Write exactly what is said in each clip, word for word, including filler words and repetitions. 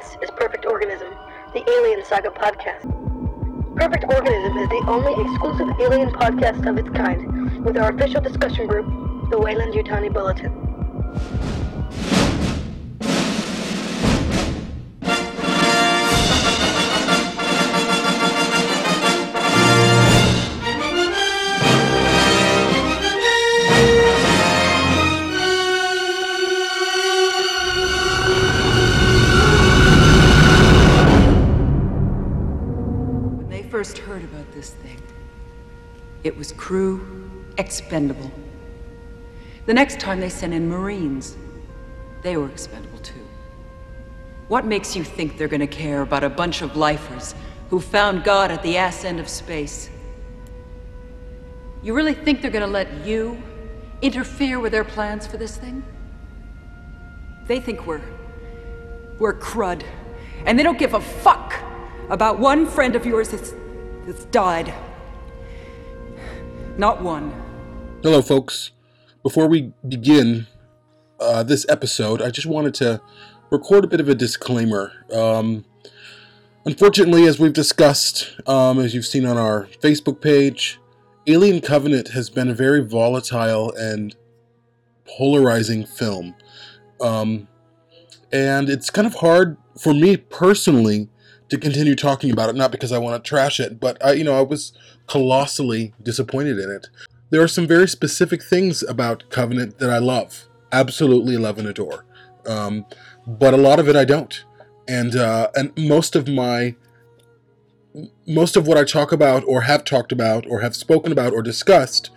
This is Perfect Organism, the Alien Saga Podcast. Perfect Organism is the only exclusive alien podcast of its kind, with our official discussion group, the Weyland-Yutani Bulletin. First heard about this thing, it was crew expendable. The next time they sent in Marines, they were expendable too. What makes you think they're gonna care about a bunch of lifers who found God at the ass end of space? You really think they're gonna let you interfere with their plans for this thing? They think we're we're crud, and they don't give a fuck about one friend of yours that's It's died. Not one. Hello, folks. Before we begin uh, this episode, I just wanted to record a bit of a disclaimer. Um, unfortunately, as we've discussed, um, as you've seen on our Facebook page, Alien Covenant has been a very volatile and polarizing film. Um, and it's kind of hard for me personally to continue talking about it, not because I want to trash it, but, I, you know, I was colossally disappointed in it. There are some very specific things about Covenant that I love, absolutely love and adore, um, but a lot of it I don't. And uh, and most of my, most of what I talk about or have talked about or have spoken about or discussed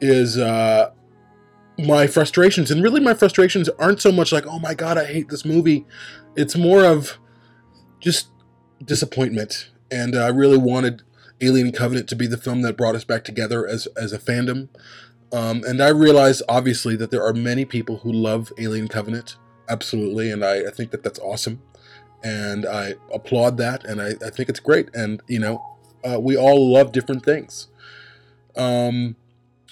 is uh, my frustrations. And really my frustrations aren't so much like, oh my God, I hate this movie. It's more of just disappointment, and I uh, really wanted Alien Covenant to be the film that brought us back together as as a fandom, um, and I realize obviously that there are many people who love Alien Covenant, absolutely, and I, I think that that's awesome, and I applaud that, and I, I think it's great, and you know, uh, we all love different things, um,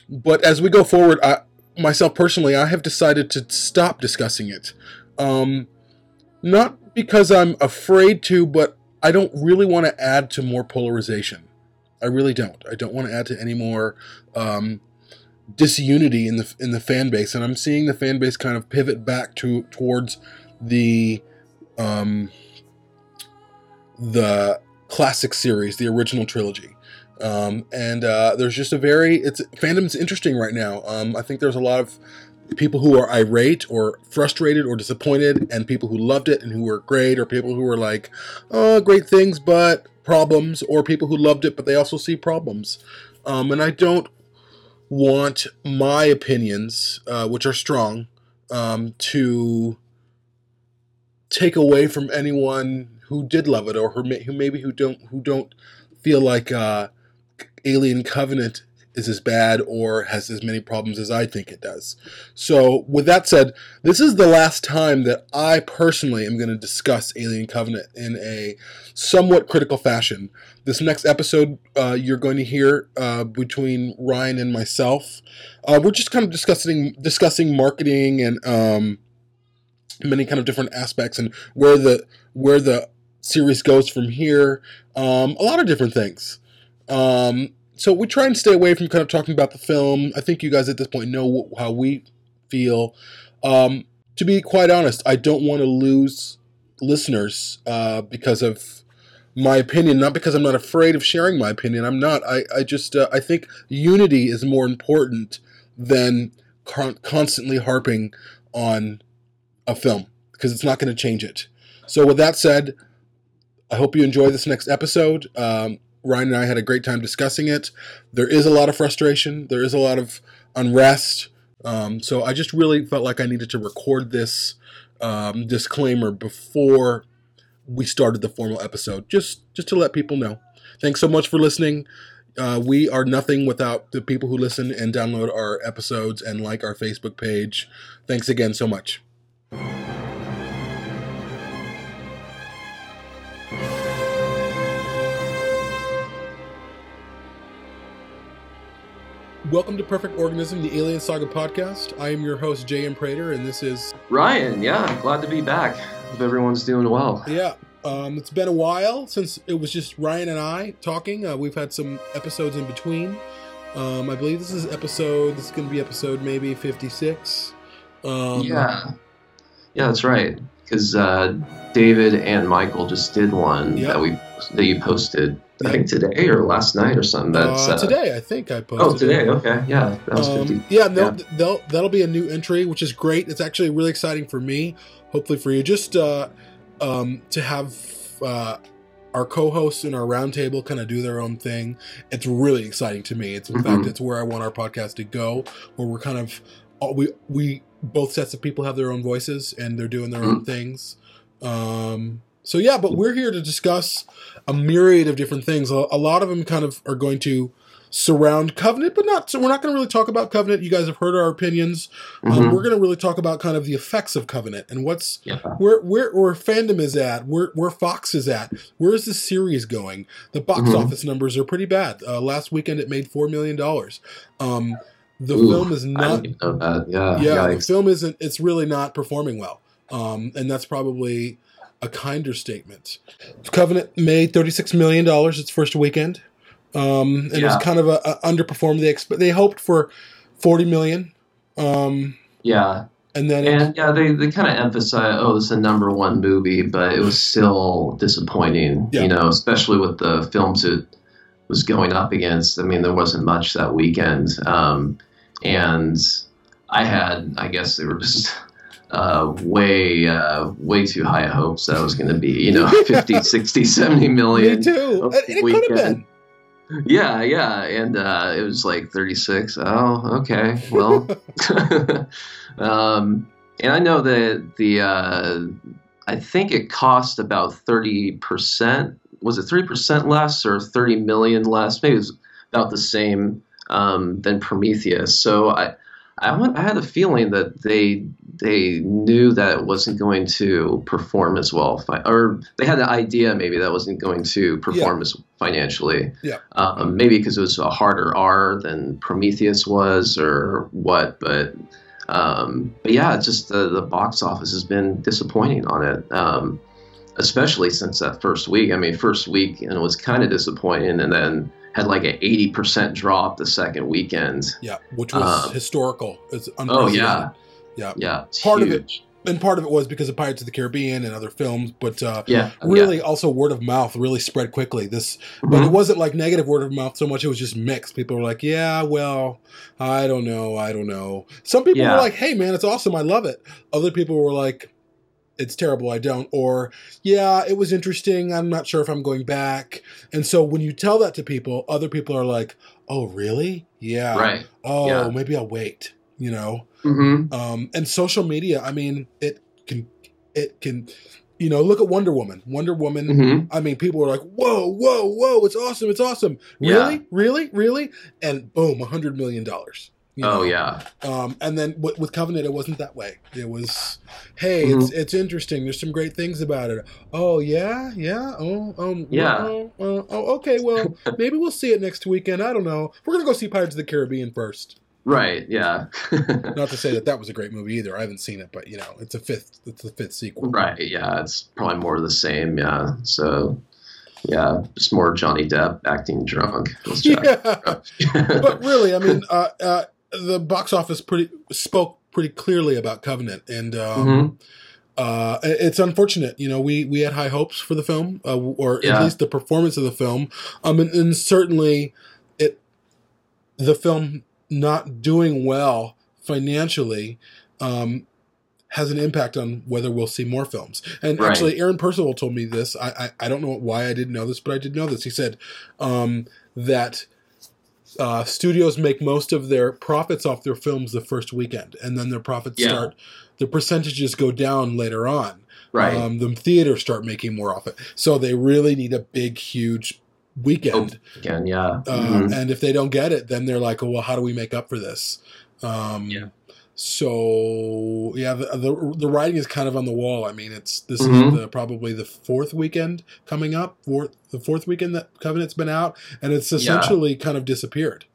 but as we go forward, I, myself personally, I have decided to stop discussing it, um, not because I'm afraid to, but I don't really want to add to more polarization. I really don't. I don't want to add to any more um, disunity in the in the fan base, and I'm seeing the fan base kind of pivot back to towards the um, the classic series, the original trilogy. Um, and uh, there's just a very it's fandom's interesting right now. Um, I think there's a lot of people who are irate or frustrated or disappointed, and people who loved it and who were great, or people who were like, oh, great things, but problems, or people who loved it, but they also see problems. Um, and I don't want my opinions, uh, which are strong, um, to take away from anyone who did love it, or who, may, who maybe who don't, who don't feel like uh, Alien Covenant is as bad or has as many problems as I think it does. So, with that said, this is the last time that I personally am going to discuss Alien Covenant in a somewhat critical fashion. This next episode, uh, you're going to hear uh, between Ryan and myself. Uh, we're just kind of discussing discussing marketing and um, many kind of different aspects and where the where the series goes from here. Um, a lot of different things. Um, So we try and stay away from kind of talking about the film. I think you guys at this point know wh- how we feel. Um, to be quite honest, I don't want to lose listeners uh, because of my opinion. Not because I'm not afraid of sharing my opinion. I'm not. I, I just uh, I think unity is more important than con- constantly harping on a film, because it's not going to change it. So with that said, I hope you enjoy this next episode. Um, Ryan and I had a great time discussing it. There is a lot of frustration. There is a lot of unrest. Um, so I just really felt like I needed to record this um, disclaimer before we started the formal episode, just just to let people know. Thanks so much for listening. Uh, we are nothing without the people who listen and download our episodes and like our Facebook page. Thanks again so much. Welcome to Perfect Organism, the Alien Saga Podcast. I am your host, J M Prater, and this is Ryan. Yeah, glad to be back. Hope everyone's doing well. Yeah. Um, it's been a while since it was just Ryan and I talking. Uh, we've had some episodes in between. Um, I believe this is episode, this is going to be episode maybe fifty-six. Um, yeah. Yeah, that's right. Because uh, David and Michael just did one yep. that we that you posted, yep. I think today or last night or something. That's uh, uh, today, I think I posted. Oh, today, it. okay, yeah, that was um, fifty. Yeah, they'll, yeah. They'll, that'll be a new entry, which is great. It's actually really exciting for me, hopefully for you. Just uh, um, to have uh, our co-hosts and our roundtable kind of do their own thing. It's really exciting to me. It's in mm-hmm. fact, it's where I want our podcast to go, where we're kind of we we. both sets of people have their own voices and they're doing their own things. Um, so yeah, but we're here to discuss a myriad of different things. A lot of them kind of are going to surround Covenant, but not, so we're not going to really talk about Covenant. You guys have heard our opinions. Um, mm-hmm. We're going to really talk about kind of the effects of Covenant and what's yeah. where, where, where fandom is at, where, where Fox is at, where is the series going? The box mm-hmm. office numbers are pretty bad. Uh, last weekend it made four million dollars. Um, The Ooh, film is not. Yeah, yeah the film isn't. It's really not performing well, um, and that's probably a kinder statement. Covenant made thirty-six million dollars its first weekend, um, and yeah. it was kind of a, a underperformed. They exp- they hoped for forty million. Um, yeah, and then and it, yeah, they they kind of emphasize, oh, this is a number one movie, but it was still disappointing. Yeah. You know, especially with the films it was going up against. I mean, there wasn't much that weekend. Um, And I had, I guess they were just uh, way, uh, way too high hopes that it was going to be, you know, fifty, sixty, seventy million. Me too. And it could have been. Yeah, yeah. And uh, it was like thirty-six. Oh, okay. Well, um, and I know that the, uh, I think it cost about thirty percent. Was it three percent less or thirty million less? Maybe it was about the same. Um, than Prometheus, so I, I, went, I had a feeling that they they knew that it wasn't going to perform as well, fi- or they had an idea maybe that wasn't going to perform yeah. as financially. Yeah. Um, maybe because it was a harder R than Prometheus was, or what. But, um, but yeah, it's just the the box office has been disappointing on it, um, especially since that first week. I mean, first week and it was kind of disappointing, and then. Had like an eighty percent drop the second weekend. Yeah, which was um, historical. It's oh, yeah. Yeah. yeah part huge. of it, and part of it was because of Pirates of the Caribbean and other films, but uh, yeah, really yeah. also word of mouth really spread quickly. This, mm-hmm. But it wasn't like negative word of mouth so much. It was just mixed. People were like, yeah, well, I don't know. I don't know. Some people yeah. were like, hey, man, it's awesome. I love it. Other people were like, it's terrible, I don't, or, yeah, it was interesting, I'm not sure if I'm going back. And so when you tell that to people, other people are like, oh, really? Yeah. Right. Oh, yeah. Maybe I'll wait, you know? Mm-hmm. Um, and social media, I mean, it can, it can, you know, look at Wonder Woman. Wonder Woman, mm-hmm. I mean, people are like, whoa, whoa, whoa, it's awesome, it's awesome. Really? Yeah. Really? Really? And boom, one hundred million dollars. You know? Oh yeah, um, and then w- with Covenant, it wasn't that way. It was, hey, mm-hmm. it's it's interesting. There's some great things about it. Oh yeah, yeah. Oh um, yeah. Well, oh, oh, oh okay. Well, maybe we'll see it next weekend. I don't know. We're gonna go see Pirates of the Caribbean first. Right. Yeah. Not to say that that was a great movie either. I haven't seen it, but you know, it's a fifth. It's the fifth sequel. Right. Yeah. It's probably more of the same. Yeah. So. Yeah, it's more Johnny Depp acting drunk. Yeah. But really, I mean. Uh, uh, The box office pretty spoke pretty clearly about Covenant, and um, mm-hmm. uh, it's unfortunate. You know, we, we had high hopes for the film, uh, or yeah. at least the performance of the film, um, and, and certainly it the film not doing well financially um, has an impact on whether we'll see more films. And right. actually, Aaron Percival told me this. I, I I don't know why I didn't know this, but I did know this. He said um, that. Uh, studios make most of their profits off their films the first weekend, and then their profits yeah. start, the percentages go down later on. Right. Um, the theaters start making more off it. So they really need a big, huge weekend. Oh, again, yeah. Um, mm-hmm. And if they don't get it, then they're like, oh, well, how do we make up for this? Um, yeah. So, yeah, the, the the writing is kind of on the wall. I mean, it's this mm-hmm. is the, probably the fourth weekend coming up, fourth, the fourth weekend that Covenant's been out, and it's essentially yeah. kind of disappeared.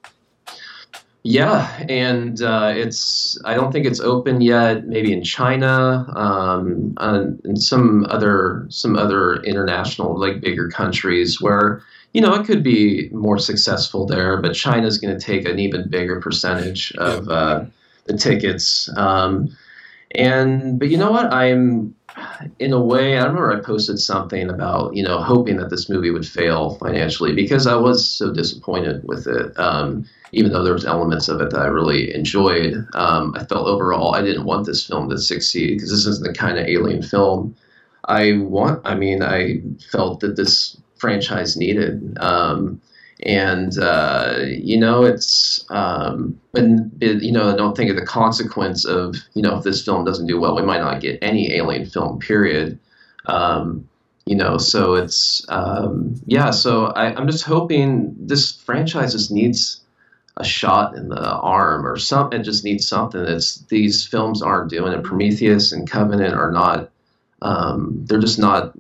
Yeah, and uh, it's I don't think it's open yet. Maybe in China, um, and some other some other international, like bigger countries where, you know, it could be more successful there. But China's going to take an even bigger percentage of uh, the tickets. Um, and but you know what? I'm in a way. I remember I posted something about, you know, hoping that this movie would fail financially because I was so disappointed with it. Um, even though there was elements of it that I really enjoyed. Um, I felt overall I didn't want this film to succeed because this isn't the kind of Alien film I want. I mean, I felt that this franchise needed. Um, and, uh, you know, it's, um, and it, you know, I don't think of the consequence of, you know, if this film doesn't do well, we might not get any Alien film, period. Um, You know, so it's, um, yeah, so I, I'm just hoping this franchise just needs a shot in the arm or something. It just needs something. It's these films aren't doing it. Prometheus and Covenant are not, um, they're just not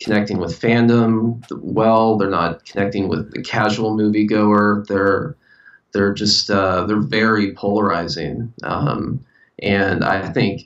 connecting with fandom well. They're not connecting with the casual moviegoer. They're, they're just, uh, they're very polarizing. Um, and I think,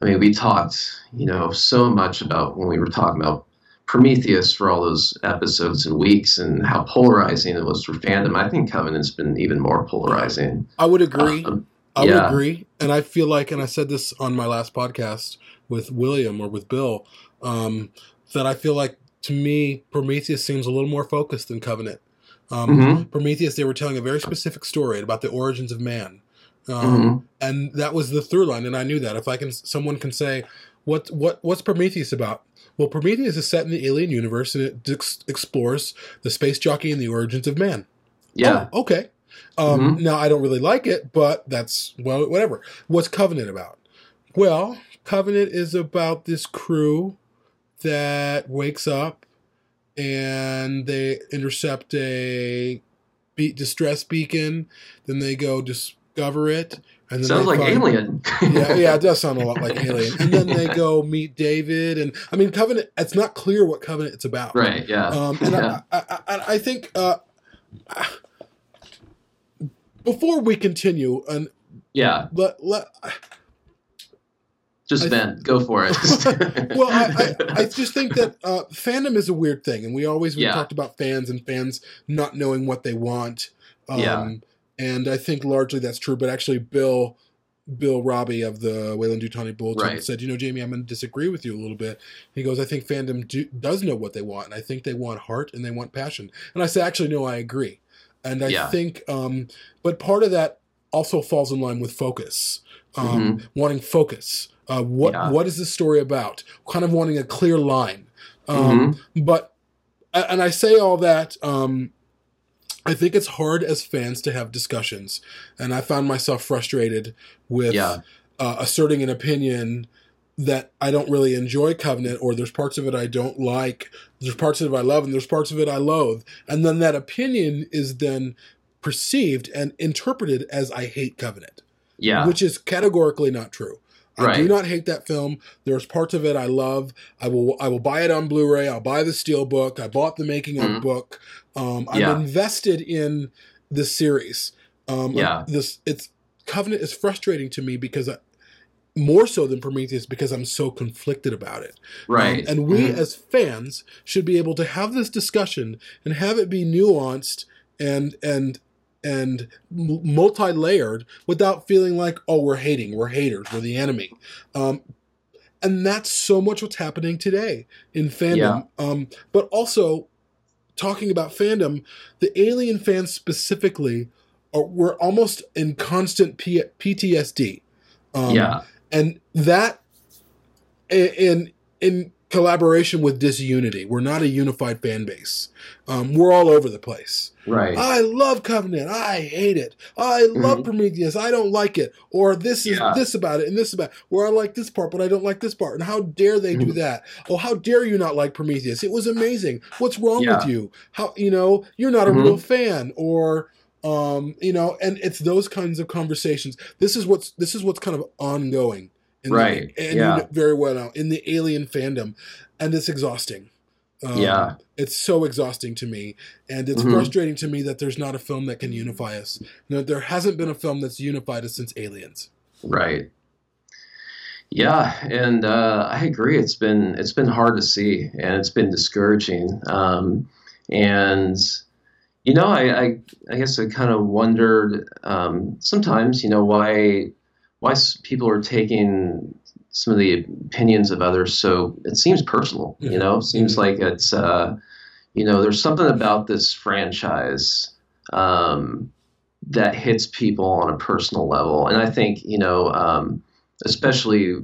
I mean, we talked, you know, so much about when we were talking about Prometheus for all those episodes and weeks and how polarizing it was for fandom. I think Covenant's been even more polarizing. I would agree. Um, I yeah. would agree. And I feel like, and I said this on my last podcast with William or with Bill, um, that I feel like, to me, Prometheus seems a little more focused than Covenant. Um, mm-hmm. Prometheus, they were telling a very specific story about the origins of man. Um, mm-hmm. And that was the through line. And I knew that. If I can, someone can say, what, what, what's Prometheus about? Well, Prometheus is set in the alien universe, and it ex- explores the space jockey and the origins of man. Yeah. Oh, okay. Um, mm-hmm. Now, I don't really like it, but that's, well, whatever. What's Covenant about? Well, Covenant is about this crew that wakes up, and they intercept a be- distress beacon. Then they go discover it. And then sounds like find, Alien. yeah, yeah, it does sound a lot like Alien. And then they go meet David, and I mean, Covenant. It's not clear what Covenant it's about, right? Yeah. Um, and yeah. I, I, I, I think uh, before we continue, and yeah, let, let, just I, then go for it. Well, I, I, I just think that uh, fandom is a weird thing, and we always we yeah. talked about fans and fans not knowing what they want. Um, yeah. And I think largely that's true, but actually Bill Bill Robbie of the Weyland-Yutani Bulletin right. said, you know, Jamie, I'm going to disagree with you a little bit. He goes, I think fandom do, does know what they want, and I think they want heart and they want passion. And I said, actually, no, I agree. And I yeah. think um, – but part of that also falls in line with focus, um, mm-hmm. wanting focus. Uh, what yeah. What is this story about? Kind of wanting a clear line. Um, mm-hmm. But – and I say all that um, – I think it's hard as fans to have discussions, and I found myself frustrated with yeah. uh, asserting an opinion that I don't really enjoy Covenant, or there's parts of it I don't like, there's parts of it I love, and there's parts of it I loathe. And then that opinion is then perceived and interpreted as I hate Covenant, yeah, which is categorically not true. I right. do not hate that film. There's parts of it I love. I will I will buy it on Blu-ray. I'll buy the Steelbook. I bought the making of mm. book. Um, I'm yeah. invested in the series. Um, yeah. This it's Covenant is frustrating to me because I, more so than Prometheus, because I'm so conflicted about it. Right. Um, and we mm. as fans should be able to have this discussion and have it be nuanced and and. and multi-layered without feeling like, oh, we're hating, we're haters, we're the enemy. Um, and that's so much what's happening today in fandom. Yeah. Um, but also, talking about fandom, the Alien fans specifically, are, we're almost in constant P- PTSD. Um, yeah. And that, in in collaboration with disunity. We're not a unified fan base. Um, we're all over the place. Right. I love Covenant. I hate it. I love mm-hmm. Prometheus. I don't like it. Or this is yeah. this about it and this about it. Or I like this part, but I don't like this part. And how dare they do that? Oh, how dare you not like Prometheus? It was amazing. What's wrong yeah. with you? How, you know, you're not a mm-hmm. real fan. Or, um, you know, and it's those kinds of conversations. This is what's, this is what's kind of ongoing. In right. The, and yeah. very well now in the Alien fandom, and it's exhausting. Um, yeah. It's so exhausting to me, and it's mm-hmm. frustrating to me that there's not a film that can unify us. No, there hasn't been a film that's unified us since Aliens. Right. Yeah, and uh, I agree. It's been it's been hard to see, and it's been discouraging. Um, and you know, I I, I guess I kind of wondered um, sometimes, you know, why why people are taking some of the opinions of others so it seems personal. Yeah. You know, it seems like it's uh, you know, there's something about this franchise um, that hits people on a personal level, and I think you know. Um, especially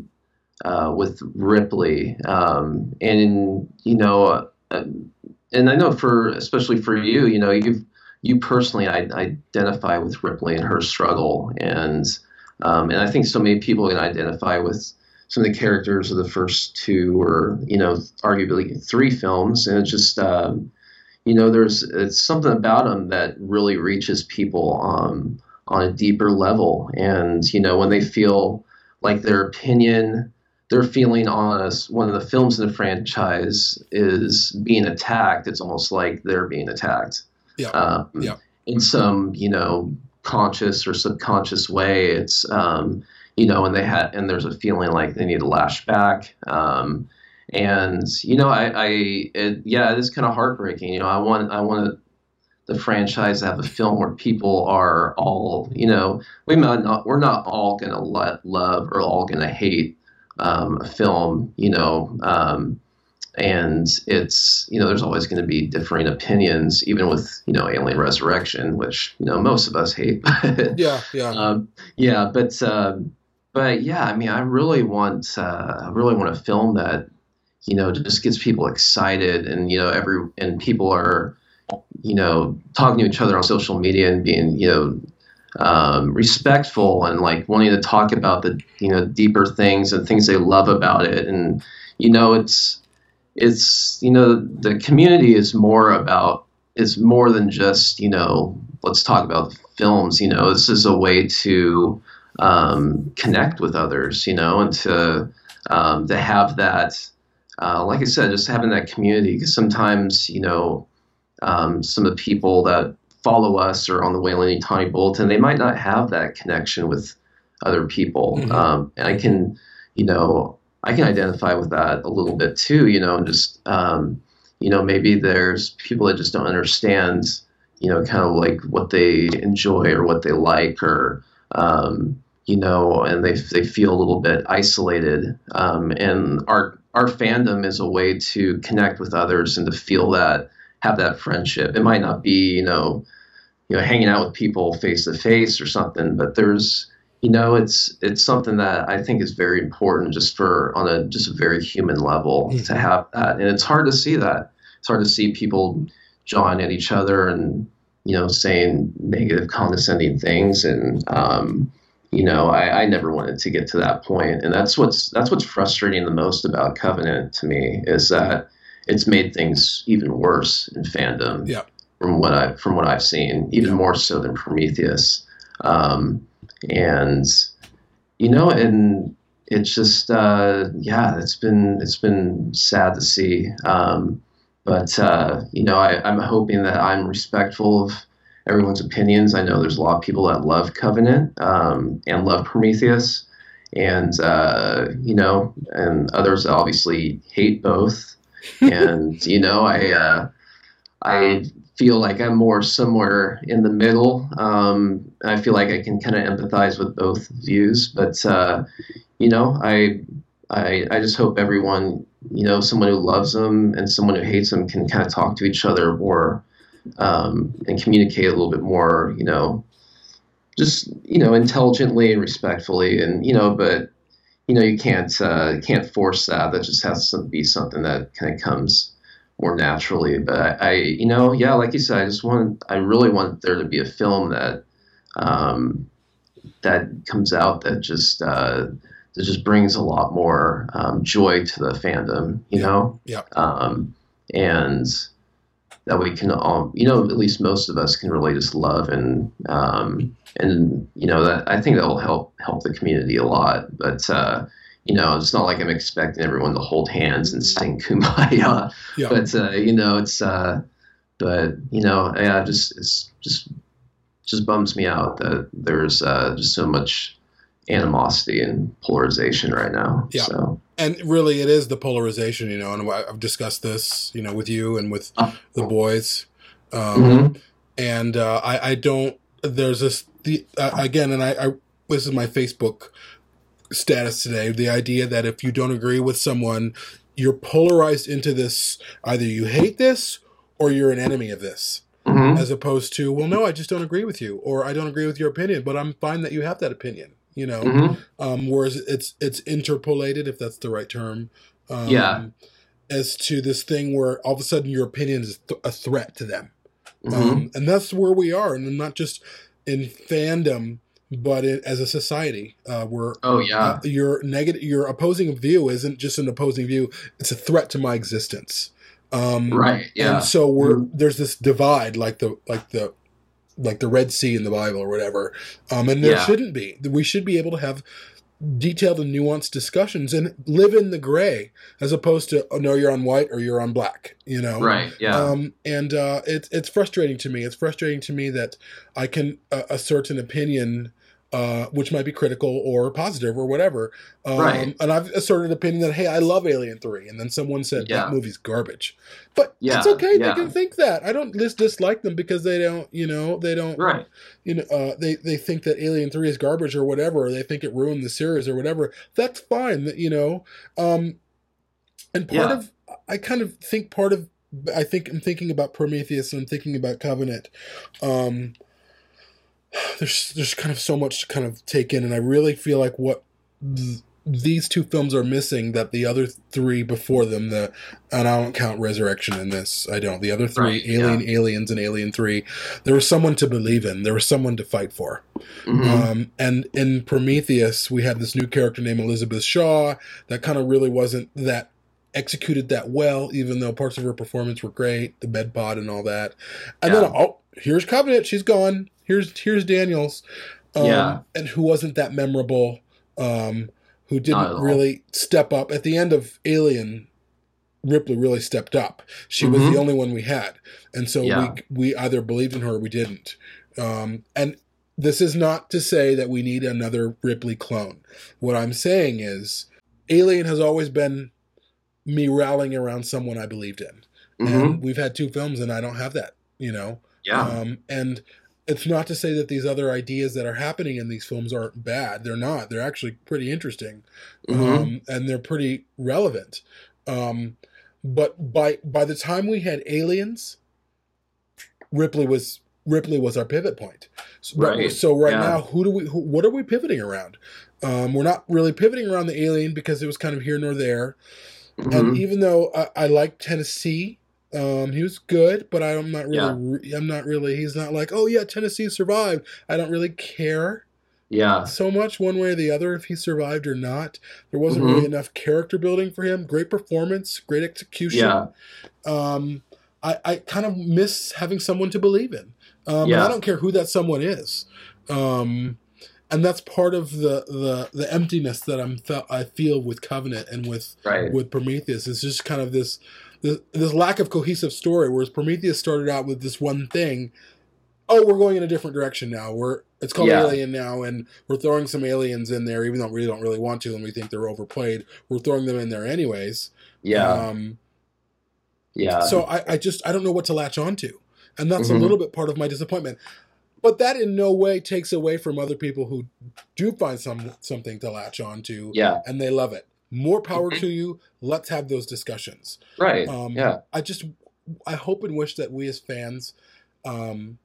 uh, with Ripley. Um, and, you know, uh, and I know for, especially for you, you know, you've, you personally I, identify with Ripley and her struggle. And, um, and I think so many people can identify with some of the characters of the first two or, you know, arguably three films. And it's just, um, you know, there's, it's something about them that really reaches people um, on a deeper level. And, you know, when they feel, like their opinion, their feeling on us, one of the films in the franchise is being attacked. It's almost like they're being attacked yeah. Um, yeah. in some, you know, conscious or subconscious way. It's, um, you know, and they had, and there's a feeling like they need to lash back. Um, and, you know, I, I it, yeah, it is kind of heartbreaking. You know, I want, I want to, the franchise to have a film where people are all, you know, we might not, we're not all going to lo- love or all going to hate um, a film, you know, um, and it's, you know, there's always going to be differing opinions, even with, you know, Alien Resurrection, which, you know, most of us hate. yeah, yeah. Um, yeah, but, uh, but yeah, I mean, I really want, uh, I really want a film that, you know, just gets people excited and, you know, every, and people are, you know, talking to each other on social media and being, you know, um, respectful and like wanting to talk about the, you know, deeper things and things they love about it. And, you know, it's, it's, you know, the community is more about, it's more than just, you know, let's talk about films, you know, this is a way to, um, connect with others, you know, and to, um, to have that, uh, like I said, just having that community, because sometimes, you know, Um, some of the people that follow us or on the Weyland-Yutani Bulletin, they might not have that connection with other people. Mm-hmm. Um, and I can, you know, I can identify with that a little bit too, you know, and just, um, you know, maybe there's people that just don't understand, you know, kind of like what they enjoy or what they like or, um, you know, and they they feel a little bit isolated. Um, and our our fandom is a way to connect with others and to feel that, have that friendship. It might not be, you know, you know, hanging out with people face to face or something, but there's, you know, it's, it's something that I think is very important just for on a, just a very human level mm-hmm. to have that. And it's hard to see that. It's hard to see people jawing at each other and, you know, saying negative, condescending things. And, um, you know, I, I never wanted to get to that point. And that's what's, that's what's frustrating the most about Covenant to me is that, it's made things even worse in fandom yeah. from what I from what I've seen, even yeah. more so than Prometheus. Um, and you know, and it's just uh, yeah, it's been it's been sad to see. Um, but uh, you know, I, I'm hoping that I'm respectful of everyone's opinions. I know there's a lot of people that love Covenant um, and love Prometheus, and uh, you know, and others that obviously hate both. And, you know, I, uh, I feel like I'm more somewhere in the middle. Um, I feel like I can kind of empathize with both views, but, uh, you know, I, I, I just hope everyone, you know, someone who loves them and someone who hates them can kind of talk to each other more, um, and communicate a little bit more, you know, just, you know, intelligently and respectfully and, you know, but, you know, you can't uh, can't force that. That just has to be something that kind of comes more naturally. But I, I, you know, yeah, like you said, I just want, I really want there to be a film that um, that comes out that just uh, that just brings a lot more um, joy to the fandom, you yeah. know, yeah, um, and that we can all, you know, at least most of us can really just love and. Um, And, you know, that I think that will help help the community a lot. But, uh, You know, it's not like I'm expecting everyone to hold hands and sing Kumbaya. Yeah. But, uh, you know, it's, uh, but, you know, yeah, just, it's just, just bums me out that there's uh, just so much animosity and polarization right now. Yeah. So. And really it is the polarization, you know, and I've discussed this, you know, with you and with oh. the boys. Um, mm-hmm. And uh, I, I don't, there's this, the, uh, again, and I, I, this is my Facebook status today, the idea that if you don't agree with someone, you're polarized into this, either you hate this or you're an enemy of this, mm-hmm. as opposed to, well, no, I just don't agree with you, or I don't agree with your opinion, but I'm fine that you have that opinion, you know, mm-hmm. um, whereas it's, it's interpolated, if that's the right term, um, yeah. as to this thing where all of a sudden your opinion is th- a threat to them. Mm-hmm. Um, and that's where we are. And not just in fandom, but it, as a society, uh, where oh, yeah. uh, your negative, your opposing view isn't just an opposing view; it's a threat to my existence. Um, right. Yeah. And so we're there's this divide, like the like the like the Red Sea in the Bible or whatever. Um, and there yeah. shouldn't be. We should be able to have detailed and nuanced discussions and live in the gray, as opposed to oh no, you're on white or you're on black. You know. Right. Yeah. Um, and uh, it's it's frustrating to me. It's frustrating to me that I can uh, assert an opinion. Uh, which might be critical or positive or whatever. Um, right. And I've asserted an opinion that, hey, I love Alien three. And then someone said, yeah. that movie's garbage. But yeah. that's okay. Yeah. They can think that. I don't dis- dislike them because they don't, you know, they don't, right. you know, uh, they, they think that Alien three is garbage or whatever, or they think it ruined the series or whatever. That's fine, you know. Um, and part yeah. of, I kind of think part of, I think I'm thinking about Prometheus and I'm thinking about Covenant. Um There's there's kind of so much to kind of take in, and I really feel like what th- these two films are missing that the other three before them, the and I don't count Resurrection in this, I don't. The other three, right, Alien, yeah. Aliens, and Alien three, there was someone to believe in. There was someone to fight for. Mm-hmm. Um, and in Prometheus, we had this new character named Elizabeth Shaw that kind of really wasn't that executed that well, even though parts of her performance were great, the bed pod and all that. And yeah. then, oh, here's Covenant. She's gone. Here's here's Daniels, um, yeah. and who wasn't that memorable, um, who didn't really step up. At the end of Alien, Ripley really stepped up. She mm-hmm. was the only one we had. And so yeah. we, we either believed in her or we didn't. Um, and this is not to say that we need another Ripley clone. What I'm saying is Alien has always been me rallying around someone I believed in. Mm-hmm. And we've had two films and I don't have that, you know? Yeah. Um, and... It's not to say that these other ideas that are happening in these films aren't bad. They're not. They're actually pretty interesting, mm-hmm. um, and they're pretty relevant. Um, but by by the time we had Aliens, Ripley was Ripley was our pivot point. So, right. So right yeah. now, who do we? Who, what are we pivoting around? Um, we're not really pivoting around the Alien because it was kind of here nor there. Mm-hmm. And even though I, I like Tennessee. Um, he was good, but I'm not really, yeah. I'm not really, he's not like, oh yeah, Tennessee survived. I don't really care yeah. so much one way or the other if he survived or not. There wasn't mm-hmm. really enough character building for him. Great performance, great execution. Yeah. Um, I, I kind of miss having someone to believe in. Um, yeah. and I don't care who that someone is. Um, and that's part of the, the, the emptiness that I'm, fe- I feel with Covenant and with, right. with Prometheus. It's just kind of this, This, this lack of cohesive story, whereas Prometheus started out with this one thing. Oh, we're going in a different direction now. We're it's called yeah. Alien now, and we're throwing some aliens in there, even though we don't really want to, and we think they're overplayed. We're throwing them in there anyways. Yeah. Um, yeah. So I, I just I don't know what to latch onto, and that's mm-hmm. a little bit part of my disappointment. But that in no way takes away from other people who do find some something to latch onto, yeah. and they love it. More power mm-hmm. to you. Let's have those discussions. Right. Um, yeah. I just, I hope and wish that we as fans, um,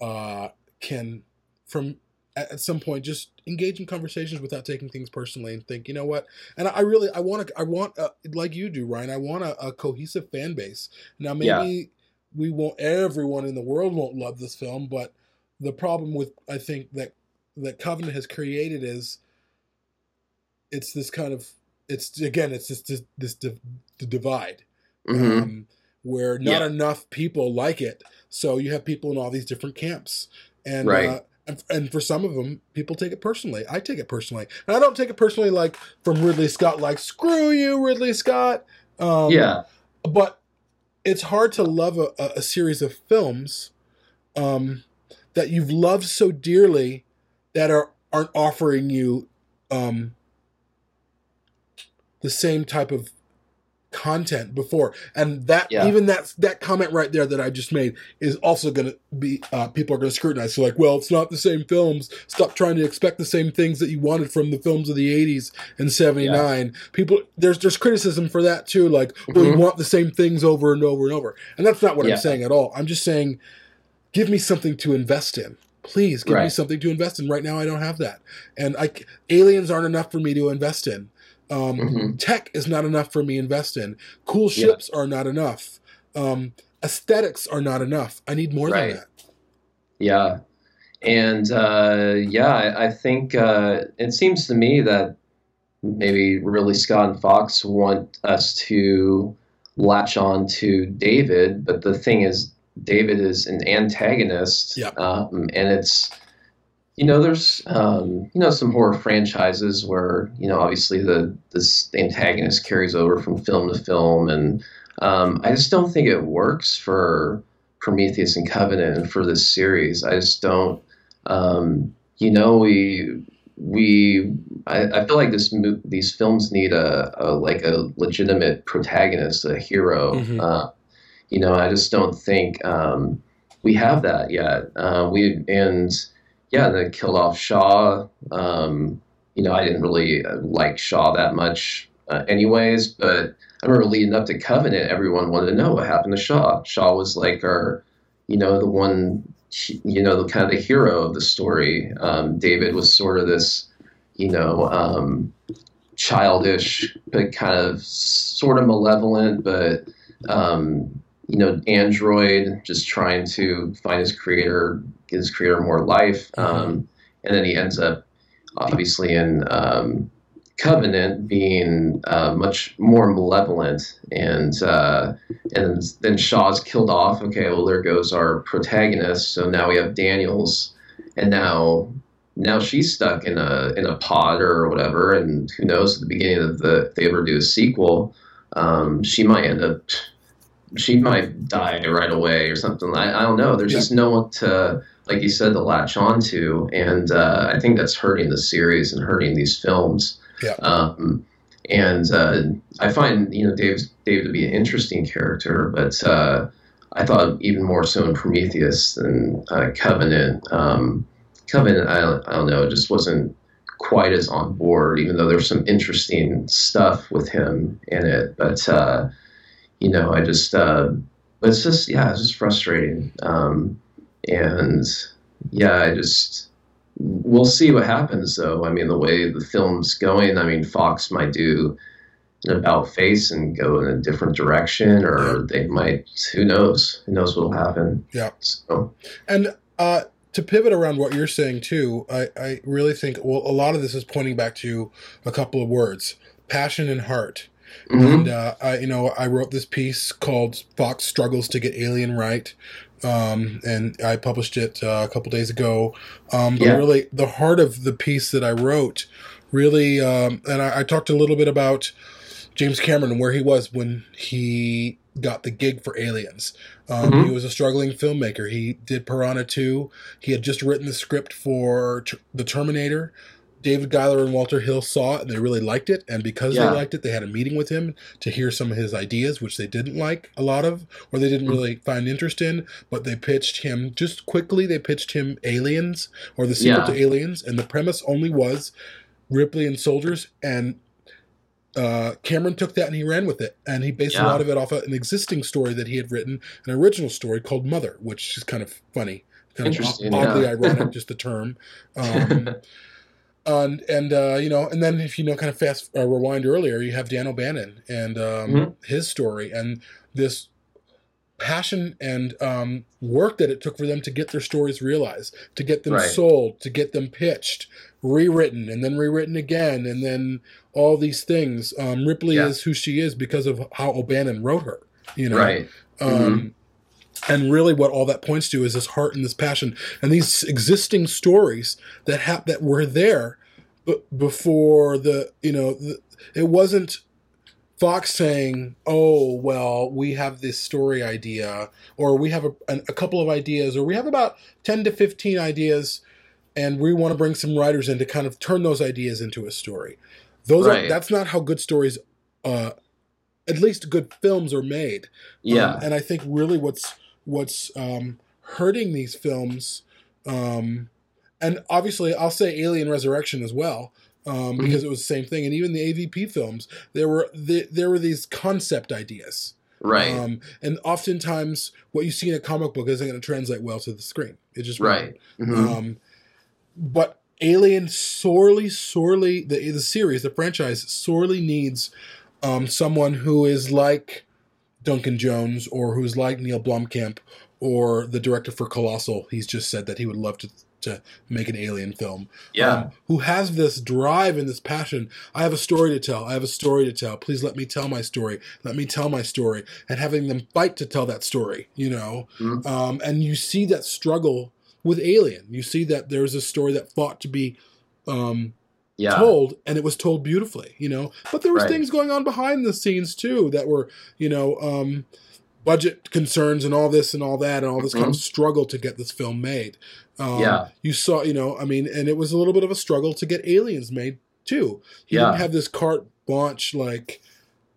uh, can from at, at some point just engage in conversations without taking things personally and think, you know what? And I, I really, I want to, I want, a, like you do, Ryan. I want a, a cohesive fan base. Now, maybe yeah. we won't. Everyone in the world won't love this film, but the problem with I think that that Covenant has created is. It's this kind of, it's again, it's just this, this, this the divide mm-hmm. um, where not yeah. enough people like it. So you have people in all these different camps. And, right. uh, And, and for some of them, people take it personally. I take it personally. And I don't take it personally like from Ridley Scott, like, screw you, Ridley Scott. Um, yeah. But it's hard to love a, a series of films um, that you've loved so dearly that are, aren't offering you um, the same type of content before. And that yeah. even that that comment right there that I just made is also going to be uh people are going to scrutinize. So like, well, it's not the same films. Stop trying to expect the same things that you wanted from the films of the eighties and seventy-nine. Yeah. People there's there's criticism for that too, like mm-hmm. well, you want the same things over and over and over. And that's not what yeah. I'm saying at all. I'm just saying give me something to invest in. Please give right. me something to invest in. Right now I don't have that. And I aliens aren't enough for me to invest in. Um, mm-hmm. Tech is not enough for me to invest in. Cool ships yeah. are not enough. Um, aesthetics are not enough. I need more right. than that. Yeah. And, uh, yeah, I, I think, uh, it seems to me that maybe Ridley Scott and Fox want us to latch on to David, but the thing is, David is an antagonist. Yeah. Um, and it's, You know, there's, um, you know, some horror franchises where, you know, obviously the this antagonist carries over from film to film. And um, I just don't think it works for Prometheus and Covenant and for this series. I just don't, um, you know, we, we, I, I feel like this mo- these films need a, a, like a legitimate protagonist, a hero. Mm-hmm. Uh, you know, I just don't think um, we have that yet. Uh, we, and... Yeah, they killed off Shaw. Um, you know, I didn't really like Shaw that much uh, anyways, but I remember leading up to Covenant, everyone wanted to know what happened to Shaw. Shaw was like our, you know, the one, you know, the kind of the hero of the story. Um, David was sort of this, you know, um, childish, but kind of sort of malevolent, but, um, you know, android, just trying to find his creator, give his creator more life. Um, and then he ends up, obviously, in um, Covenant being uh, much more malevolent. And uh, and then Shaw's killed off. Okay, well, there goes our protagonist. So now we have Daniels. And now now she's stuck in a in a pod or whatever. And who knows, at the beginning of the, if they ever do a sequel, um, she might end up... She might die right away or something. I, I don't know. There's yeah. just no one to, like you said, to latch on to. And uh, I think that's hurting the series and hurting these films. Yeah. Um, and uh, I find, you know, Dave, Dave to be an interesting character, but uh, I thought even more so in Prometheus than uh, Covenant. Um, Covenant, I, I don't know, it just wasn't quite as on board, even though there's some interesting stuff with him in it. But, uh, You know, I just, uh, it's just, yeah, it's just frustrating. Um, and yeah, I just, we'll see what happens though. I mean, the way the film's going, I mean, Fox might do an about face and go in a different direction, or they might, who knows, who knows what'll happen. Yeah. So. And, uh, to pivot around what you're saying too, I, I really think, well, a lot of this is pointing back to a couple of words, passion and heart. Mm-hmm. And, uh, I, you know, I wrote this piece called Fox Struggles to Get Alien Right. Um, and I published it uh, a couple days ago. Um, but yeah. really the heart of the piece that I wrote really, um, and I, I talked a little bit about James Cameron and where he was when he got the gig for Aliens. Um, mm-hmm. He was a struggling filmmaker. He did Piranha two. He had just written the script for ter- The Terminator. David Geiler and Walter Hill saw it and they really liked it. And because yeah. they liked it, they had a meeting with him to hear some of his ideas, which they didn't like a lot of, or they didn't really find interest in, but they pitched him just quickly. They pitched him Aliens, or the sequel yeah. to Aliens. And the premise only was Ripley and soldiers. And uh, Cameron took that and he ran with it. And he based yeah. a lot of it off of an existing story that he had written, an original story called Mother, which is kind of funny, kind of oddly yeah. ironic, just the term. Um, And, and uh, you know, and then if you know, kind of fast uh, rewind earlier, you have Dan O'Bannon and um, mm-hmm. his story and this passion and um, work that it took for them to get their stories realized, to get them right. sold, to get them pitched, rewritten, and then rewritten again, and then all these things. Um, Ripley yeah. is who she is because of how O'Bannon wrote her, you know. Right. Um, mm-hmm. And really what all that points to is this heart and this passion and these existing stories that hap- that were there b- before the, you know, the, it wasn't Fox saying, oh, well, we have this story idea, or we have a, a, a couple of ideas, or we have about ten to fifteen ideas, and we want to bring some writers in to kind of turn those ideas into a story. Those right. are, that's not how good stories, uh, at least good films, are made. Yeah. Um, and I think really what's what's um, hurting these films, um, and obviously I'll say Alien Resurrection as well, um, mm-hmm. because it was the same thing. And even the A V P films, there were the, there were these concept ideas. Right. Um, and oftentimes what you see in a comic book isn't going to translate well to the screen. It just right. won't. Mm-hmm. Um, but Alien sorely, sorely, the, the series, the franchise, sorely needs um, someone who is like Duncan Jones, or who's like Neil Blomkamp, or the director for Colossal. He's just said that he would love to to make an Alien film. Yeah. Um, who has this drive and this passion. I have a story to tell. I have a story to tell. Please let me tell my story. Let me tell my story. And having them fight to tell that story, you know. Mm-hmm. Um, and you see that struggle with Alien. You see that there's a story that fought to be um, yeah. told, and it was told beautifully, you know. But there was right. things going on behind the scenes, too, that were, you know, um, budget concerns and all this and all that and all this mm-hmm. kind of struggle to get this film made. Um, yeah. You saw, you know, I mean, and it was a little bit of a struggle to get Aliens made, too. You yeah. didn't have this carte blanche, like,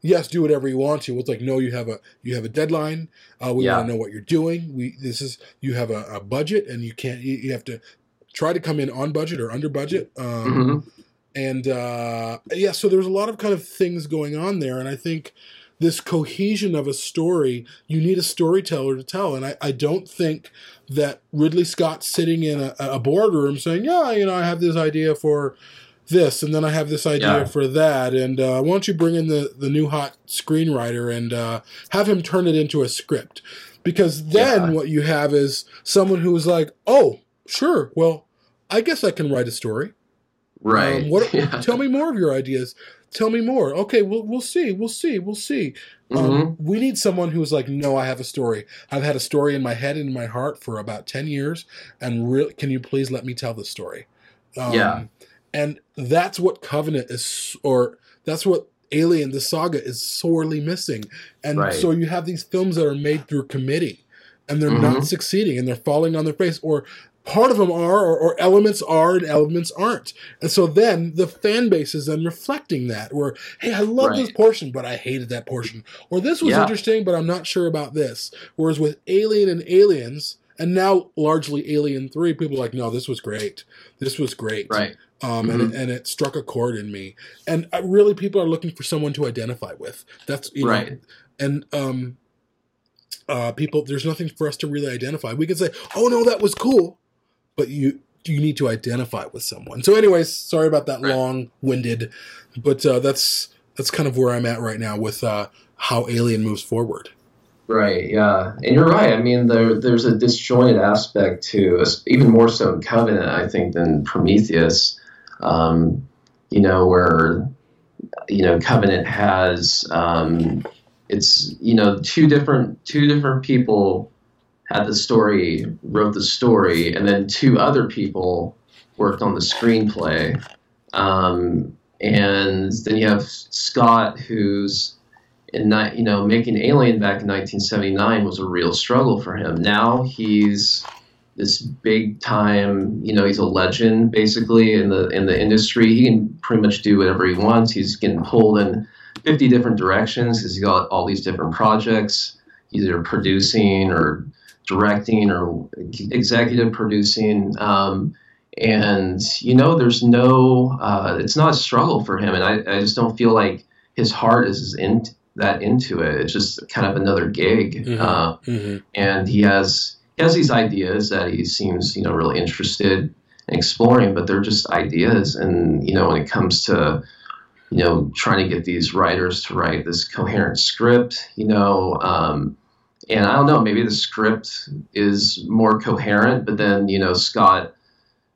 yes, do whatever you want to. It's like, no, you have a you have a deadline. Uh, we yeah. want to know what you're doing. We this is you have a, a budget, and you can't. You, you have to try to come in on budget or under budget. Um, mm-hmm. And uh, yeah, so there's a lot of kind of things going on there, and I think this cohesion of a story, you need a storyteller to tell. And I, I don't think that Ridley Scott sitting in a, a boardroom saying, yeah, you know, I have this idea for this, and then I have this idea yeah. for that, and uh, why don't you bring in the, the new hot screenwriter and uh, have him turn it into a script? Because then yeah. what you have is someone who is like, oh, sure, well, I guess I can write a story. Right. Um, what? Yeah. Tell me more of your ideas. Tell me more. Okay, we'll we'll see. We'll see. We'll see. Um, mm-hmm. We need someone who's like, no, I have a story. I've had a story in my head and in my heart for about ten years, and re- can you please let me tell this story? Um, yeah. And that's what Covenant is, or that's what Alien, the saga, is sorely missing. And right. so you have these films that are made through committee, and they're mm-hmm. not succeeding, and they're falling on their face, or part of them are, or, or elements are and elements aren't. And so then the fan base is then reflecting that, where, hey, I love right. this portion, but I hated that portion. Or this was yeah. interesting, but I'm not sure about this. Whereas with Alien and Aliens, and now largely Alien three, people are like, no, this was great. This was great. Right. Um, mm-hmm. and, it, and it struck a chord in me. And I, really, people are looking for someone to identify with. That's you right. know, and um, uh, people, there's nothing for us to really identify. We can say, "Oh no, that was cool," but you you need to identify with someone. So, anyways, sorry about that right. long-winded, but uh, that's that's kind of where I'm at right now with uh, how Alien moves forward. Right, yeah. And you're right. I mean, there there's a disjointed aspect to, even more so in Covenant, I think, than Prometheus. Um, you know, where, you know, Covenant has, um, it's, you know, two different, two different people had the story, wrote the story, and then two other people worked on the screenplay. Um, and then you have Scott, who's, in, you know, making Alien back in nineteen seventy-nine was a real struggle for him. Now he's this big time, you know, he's a legend basically in the in the industry. He can pretty much do whatever he wants. He's getting pulled in fifty different directions because he's got all these different projects, either producing or directing or executive producing. Um, and, you know, there's no, uh, it's not a struggle for him. And I, I just don't feel like his heart is in that into it. It's just kind of another gig. Mm-hmm. Uh, mm-hmm. And he has... He has these ideas that he seems, you know, really interested in exploring, but they're just ideas. And, you know, when it comes to, you know, trying to get these writers to write this coherent script, you know, um, and I don't know, maybe the script is more coherent, but then, you know, Scott,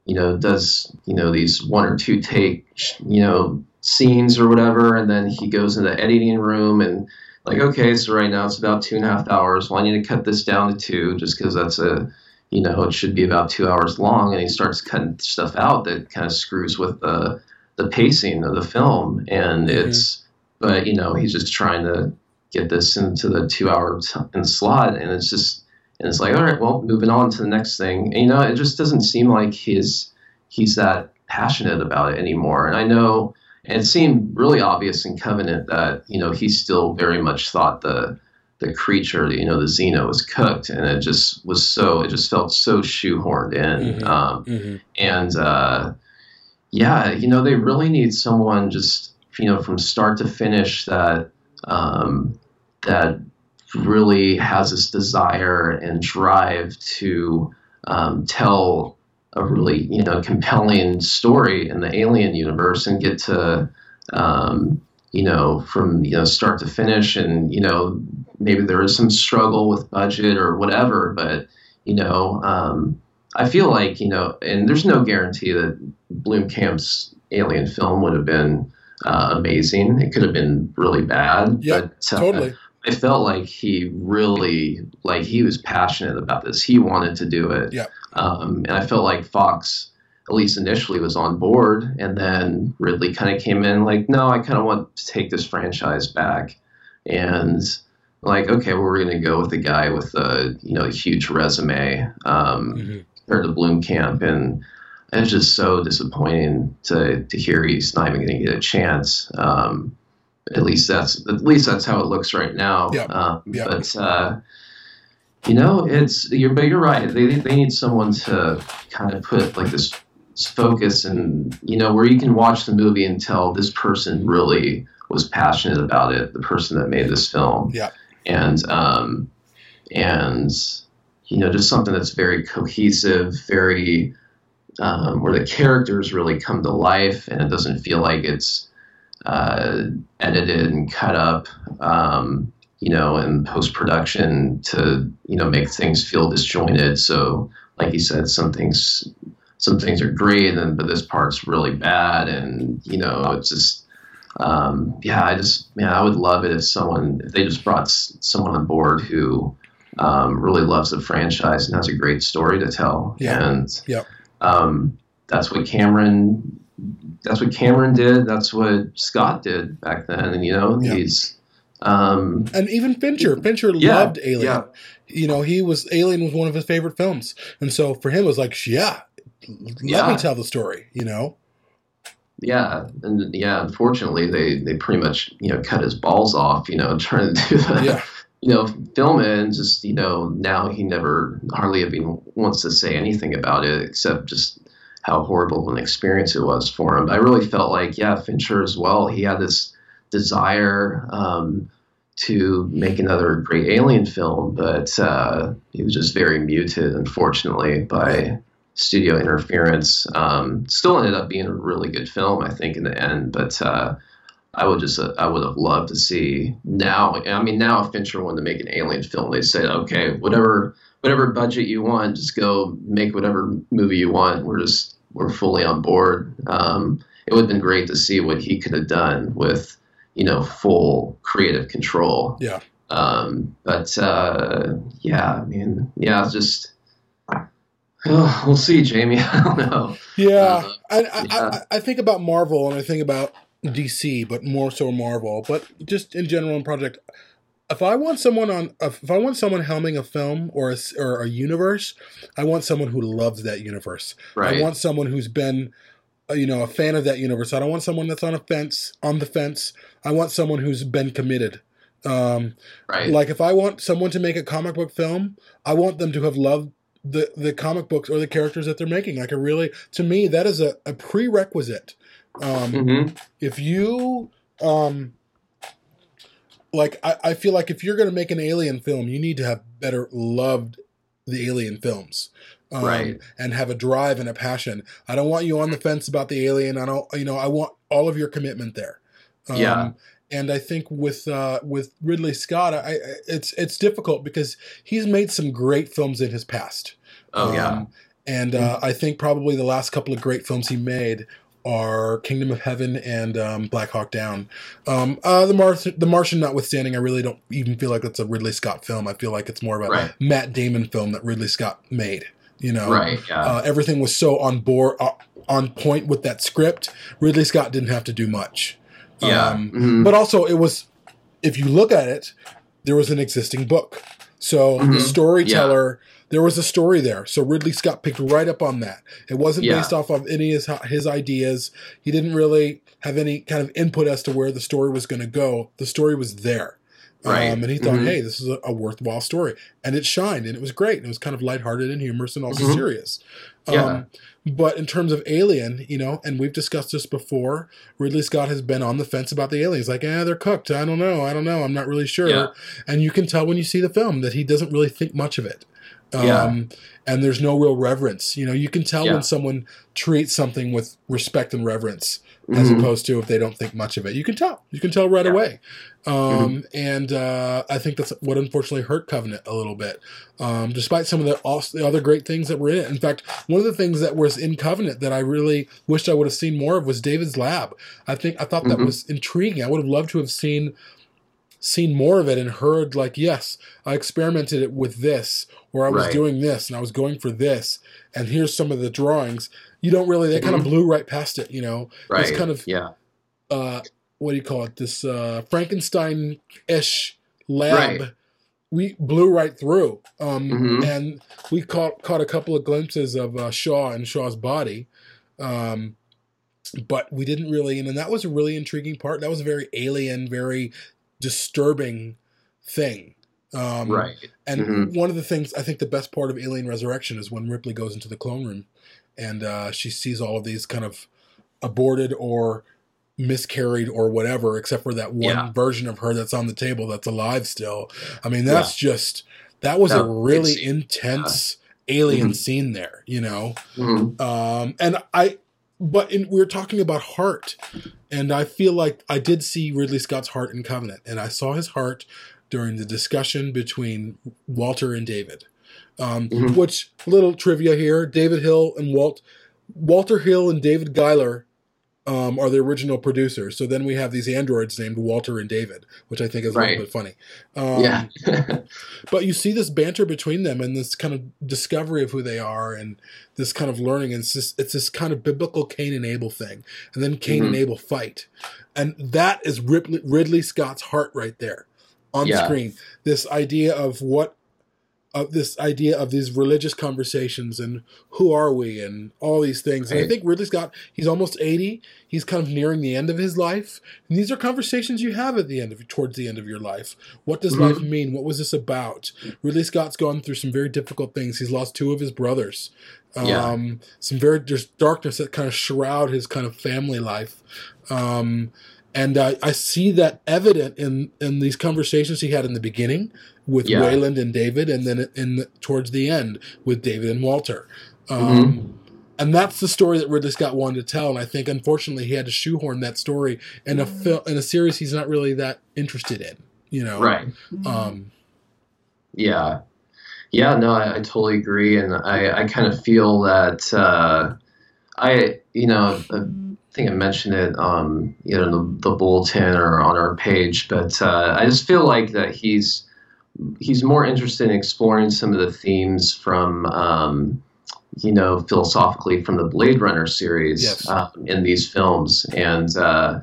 you know, does, you know, these one or two take, you know, scenes or whatever, and then he goes in the editing room and like, okay, so right now it's about two and a half hours. Well, I need to cut this down to two just because that's a, you know, it should be about two hours long. And he starts cutting stuff out that kind of screws with the the pacing of the film. And mm-hmm. it's, but, you know, he's just trying to get this into the two hour t- and slot. And it's just, and it's like, all right, well, moving on to the next thing. And, you know, it just doesn't seem like he's, he's that passionate about it anymore. And I know, and it seemed really obvious in Covenant that, you know, he still very much thought the the creature, you know, the Xeno was cooked, and it just was so, it just felt so shoehorned in. Mm-hmm. Um, mm-hmm. And, uh, yeah, you know, they really need someone just, you know, from start to finish that, um, that really has this desire and drive to um, tell a really, you know, compelling story in the Alien universe and get to, um, you know, from, you know, start to finish. And, you know, maybe there is some struggle with budget or whatever, but, you know, um, I feel like, you know, and there's no guarantee that Blomkamp's Alien film would have been uh, amazing. It could have been really bad. Yeah, but, uh, totally. I felt like he really, like he was passionate about this. He wanted to do it. Yeah. Um, and I felt like Fox, at least initially, was on board. And then Ridley kind of came in like, no, I kind of want to take this franchise back. And like, okay, well, we're going to go with the guy with a, you know, a huge resume, um, mm-hmm. compared to Blomkamp. And it was just so disappointing to, to hear he's not even going to get a chance. Um, at least that's, at least that's how it looks right now. Yeah. Um, yeah. But, uh, you know, it's, you're, but you're right. They they need someone to kind of put like this focus and, you know, where you can watch the movie and tell this person really was passionate about it. The person that made this film. Yeah. And, um, and, you know, just something that's very cohesive, very, um, where the characters really come to life and it doesn't feel like it's, uh, edited and cut up, um, you know, in post-production to, you know, make things feel disjointed. So like you said, some things, some things are great, and but this part's really bad. And, you know, it's just, um, yeah, I just, man, I would love it if someone, if they just brought someone on board who, um, really loves the franchise and has a great story to tell. Yeah. And, yeah. um, that's what Cameron, that's what Cameron did. That's what Scott did back then. And, you know, yeah. he's, Um, and even Fincher, Fincher yeah, loved Alien. Yeah. You know, he was Alien was one of his favorite films, and so for him, it was like, yeah, let yeah. me tell the story. You know, yeah, and yeah. Unfortunately, they they pretty much you know cut his balls off. You know, trying to do the yeah. you know film it, and just you know now he never hardly even wants to say anything about it except just how horrible an experience it was for him. But I really felt like yeah, Fincher as well. He had this desire um, to make another great Alien film, but uh, he was just very muted, unfortunately, by studio interference. Um, still ended up being a really good film, I think, in the end. But uh, I would just, uh, I would have loved to see now. I mean, now if Fincher wanted to make an Alien film, they said, okay, whatever, whatever budget you want, just go make whatever movie you want. We're just, we're fully on board. Um, it would have been great to see what he could have done with. You know, full creative control. Yeah. Um, but, uh, yeah, I mean, yeah, it's just, oh, we'll see, Jamie. I don't know. Yeah. Uh, I, I, yeah. I, I think about Marvel and I think about D C, but more so Marvel, but just in general in project, if I want someone on, if I want someone helming a film or a, or a universe, I want someone who loves that universe. Right. I want someone who's been, you know, a fan of that universe. I don't want someone that's on a fence, on the fence. I want someone who's been committed. Um, right. Like if I want someone to make a comic book film, I want them to have loved the, the comic books or the characters that they're making. Like a really, to me, that is a, a prerequisite. Um, mm-hmm. If you, um, like, I, I feel like if you're going to make an Alien film, you need to have better loved the Alien films. Um, right. And have a drive and a passion. I don't want you on the fence about the Alien. I don't, you know, I want all of your commitment there. Um, yeah. And I think with, uh, with Ridley Scott, I, I, it's, it's difficult because he's made some great films in his past. Oh um, yeah. And, uh, mm-hmm. I think probably the last couple of great films he made are Kingdom of Heaven and um, Black Hawk Down. Um, uh, the, Mar- the Martian notwithstanding, I really don't even feel like it's a Ridley Scott film. I feel like it's more of a right. Matt Damon film that Ridley Scott made. You know, right, yeah. uh, everything was so on board, uh, on point with that script. Ridley Scott didn't have to do much. Yeah. Um, mm-hmm. But also it was, if you look at it, there was an existing book. So mm-hmm. the storyteller... Yeah. There was a story there, so Ridley Scott picked right up on that. It wasn't yeah. based off of any of his ideas. He didn't really have any kind of input as to where the story was going to go. The story was there. Right. Um, and he thought, mm-hmm. hey, this is a, a worthwhile story. And it shined, and it was great. And it was kind of lighthearted and humorous and also mm-hmm. serious. Um, yeah. But in terms of Alien, you know, and we've discussed this before, Ridley Scott has been on the fence about the aliens. Like, eh, they're cooked. I don't know. I don't know. I'm not really sure. Yeah. And you can tell when you see the film that he doesn't really think much of it. Yeah. Um, and there's no real reverence. You know, you can tell yeah. when someone treats something with respect and reverence as mm-hmm. opposed to if they don't think much of it. You can tell. You can tell right yeah. away. Um, mm-hmm. And uh, I think that's what unfortunately hurt Covenant a little bit, um, despite some of the, also, the other great things that were in it. In fact, one of the things that was in Covenant that I really wished I would have seen more of was David's lab. I think I thought that mm-hmm. was intriguing. I would have loved to have seen... seen more of it and heard like, yes, I experimented it with this, or I was right. doing this and I was going for this. And here's some of the drawings. You don't really, they mm-hmm. kind of blew right past it, you know, right. It's kind of, yeah. uh, what do you call it? This, uh, Frankenstein-ish lab. Right. We blew right through. Um, mm-hmm. and we caught, caught a couple of glimpses of uh, Shaw and Shaw's body. Um, but we didn't really, and that was a really intriguing part. That was a very alien, very disturbing thing. Um, right. And mm-hmm. one of the things, I think the best part of Alien Resurrection is when Ripley goes into the clone room and uh, she sees all of these kind of aborted or miscarried or whatever, except for that one yeah. version of her that's on the table that's alive still. I mean, that's yeah. just, that was that, a really intense uh, alien mm-hmm. scene there, you know? Mm-hmm. Um, and I, But in, we were talking about heart, and I feel like I did see Ridley Scott's heart in Covenant, and I saw his heart during the discussion between Walter and David, um, mm-hmm. which, little trivia here, David Hill and Walt, Walter Hill and David Geiler um, are the original producers, so then we have these androids named Walter and David, which I think is right. a little bit funny. Um, yeah. But you see this banter between them and this kind of discovery of who they are and this kind of learning, and it's this, it's this kind of biblical Cain and Abel thing, and then Cain mm-hmm. and Abel fight, and that is Ripley, Ridley Scott's heart right there on yeah. the screen. This idea of what, of this idea of these religious conversations and who are we and all these things. Right. And I think Ridley Scott, he's almost eighty. He's kind of nearing the end of his life, and these are conversations you have at the end of, towards the end of your life. What does mm-hmm. life mean? What was this about? Ridley Scott's gone through some very difficult things. He's lost two of his brothers. Yeah. Um, some very there's darkness that kind of shroud his kind of family life. Um, and I, I see that evident in, in these conversations he had in the beginning with yeah. Weyland and David, and then in the, towards the end with David and Walter. Um, mm-hmm. And that's the story that Ridley Scott wanted to tell. And I think, unfortunately, he had to shoehorn that story in a fil- in a series he's not really that interested in, you know? Right. Um, yeah. Yeah, no, I, I totally agree. And I, I kind of feel that uh, I, you know, I think I mentioned it, um, you know, the, the bulletin or on our page, but uh, I just feel like that he's, he's more interested in exploring some of the themes from, um, you know, philosophically from the Blade Runner series yes. uh, in these films. And, uh,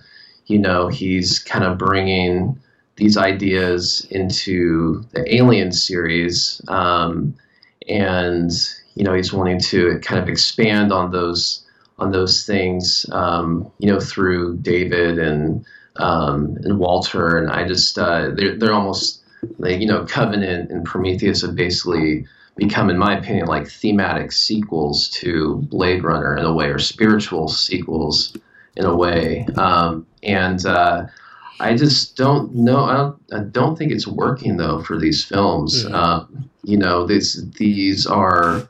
you know, he's kind of bringing these ideas into the Alien series. Um, and, you know, he's wanting to kind of expand on those, on those things, um, you know, through David and, um, and Walter. And I just, uh, they're, they're almost like, you know, Covenant and Prometheus have basically become, in my opinion, like thematic sequels to Blade Runner in a way, or spiritual sequels in a way. Um, and, uh, I just don't know. I don't, I don't think it's working though for these films. Mm-hmm. Uh, you know, these these are,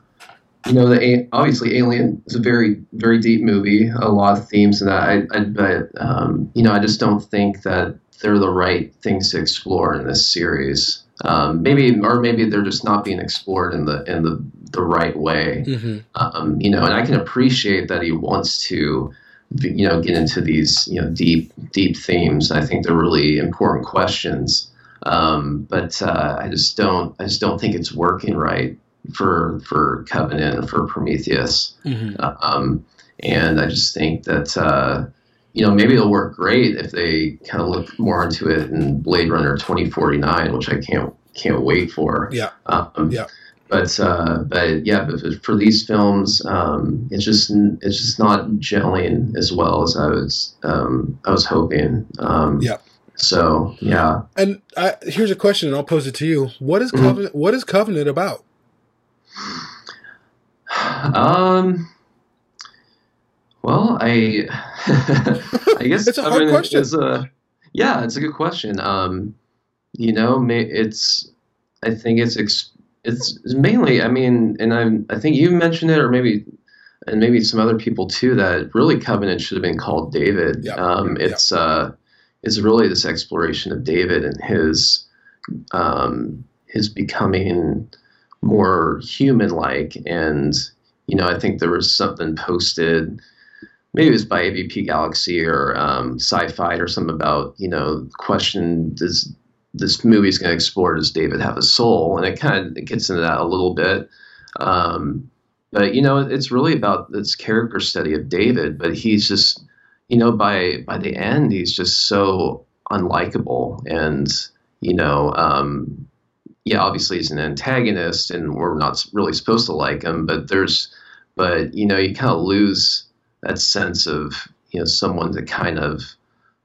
you know, the, obviously Alien is a very very deep movie. A lot of themes in that. I, I but um, you know, I just don't think that they're the right things to explore in this series. Um, maybe or maybe they're just not being explored in the in the the right way. Mm-hmm. Um, you know, and I can appreciate that he wants to you know, get into these, you know, deep, deep themes. I think they're really important questions. Um, but uh, I just don't, I just don't think it's working right for, for Covenant and for Prometheus. Mm-hmm. Um, and I just think that, uh, you know, maybe it'll work great if they kind of look more into it in Blade Runner twenty forty-nine, which I can't, can't wait for. Yeah. Um, yeah. But, uh, but yeah, but for these films, um, it's just, it's just not gelling as well as I was, um, I was hoping. Um, yeah. So, yeah. And I, here's a question, and I'll pose it to you. What is Covenant, mm-hmm. what is Covenant about? Um, well, I, I guess it's a hard I mean, question. It's a, yeah, it's a good question. Um, you know, it's, I think it's, ex- it's mainly, I mean, and I'm, I think you mentioned it, or maybe, and maybe some other people too, that really Covenant should have been called David. Yeah. Um, it's, yeah. uh, It's really this exploration of David and his um, his becoming more human-like. And, you know, I think there was something posted, maybe it was by A V P Galaxy or um, Sci-Fi or something about, you know, the question, does this movie's going to explore, does David have a soul? And it kind of it gets into that a little bit. Um, but, you know, it's really about this character study of David, but he's just... You know, by by the end, he's just so unlikable, and you know, um, yeah, obviously he's an antagonist, and we're not really supposed to like him. But there's, but you know, you kind of lose that sense of you know someone to kind of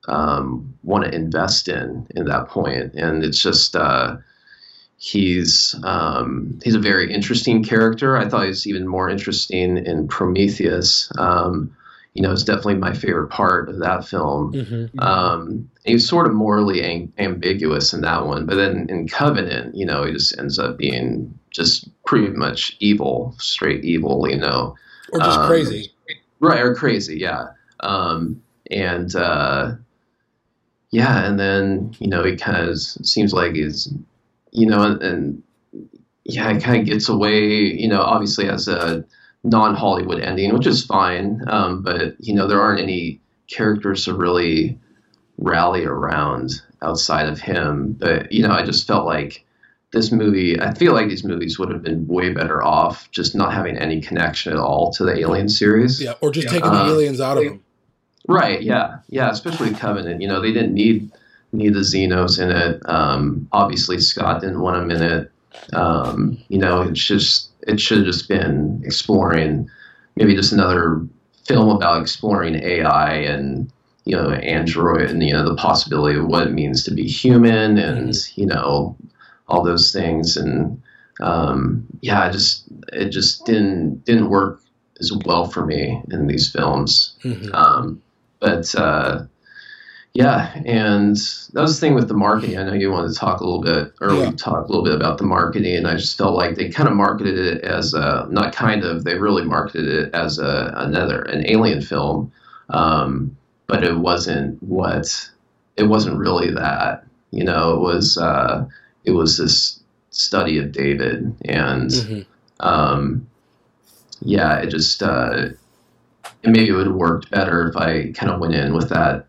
um, want to invest in at that point, and it's just uh, he's um, he's a very interesting character. I thought he was even more interesting in Prometheus. Um, You know, it's definitely my favorite part of that film. Mm-hmm. Um, he was sort of morally ang- ambiguous in that one, but then in Covenant, you know, he just ends up being just pretty much evil, straight evil, you know, or just um, crazy, right? Or crazy, yeah. Um, and uh, yeah, and then you know, he kind of seems like he's, you know, and, and yeah, it kind of gets away, you know, obviously as a non-Hollywood ending, which is fine, um, but you know there aren't any characters to really rally around outside of him. But you know, I just felt like this movie. I feel like these movies would have been way better off just not having any connection at all to the Alien series. Yeah, or just yeah. taking um, the aliens out of them. Right. Yeah. Yeah. Especially Covenant. You know, they didn't need need the Xenos in it. Um, obviously, Scott didn't want them in it. Um, you know, it's just. It should have just been exploring maybe just another film about exploring A I and, you know, Android and, you know, the possibility of what it means to be human and, you know, all those things. And, um, yeah, I just, it just didn't, didn't work as well for me in these films. Mm-hmm. Um, but, uh, yeah. And that was the thing with the marketing. I know you wanted to talk a little bit, or yeah. we talked a little bit about the marketing, and I just felt like they kind of marketed it as a, not kind of, they really marketed it as a, another, an alien film. Um, but it wasn't what, it wasn't really that, you know, it was, uh, it was this study of David and, mm-hmm. um, yeah, it just, uh, and maybe it would have worked better if I kind of went in with that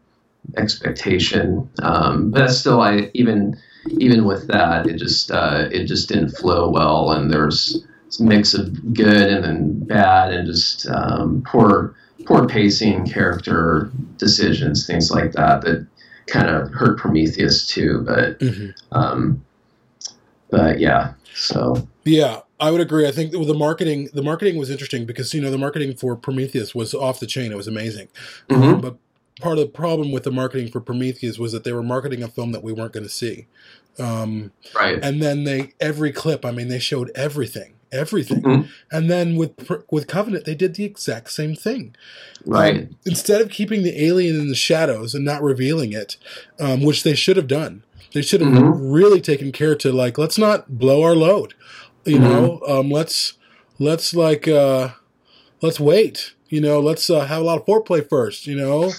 expectation, um, but still, I even even with that, it just uh, it just didn't flow well, and there's a mix of good and then bad, and just um, poor poor pacing, character decisions, things like that that kind of hurt Prometheus too. But mm-hmm. um, but yeah, so yeah, I would agree. I think the marketing the marketing was interesting because you know the marketing for Prometheus was off the chain. It was amazing, mm-hmm. um, but. Part of the problem with the marketing for Prometheus was that they were marketing a film that we weren't going to see. Um, right. And then they, every clip, I mean, they showed everything, everything. Mm-hmm. And then with, with Covenant, they did the exact same thing. Right. Um, instead of keeping the alien in the shadows and not revealing it, um, which they should have done, they should have mm-hmm. really taken care to like, let's not blow our load, you mm-hmm. know, um, let's, let's like, uh, let's wait. You know, let's uh, have a lot of foreplay first, you know.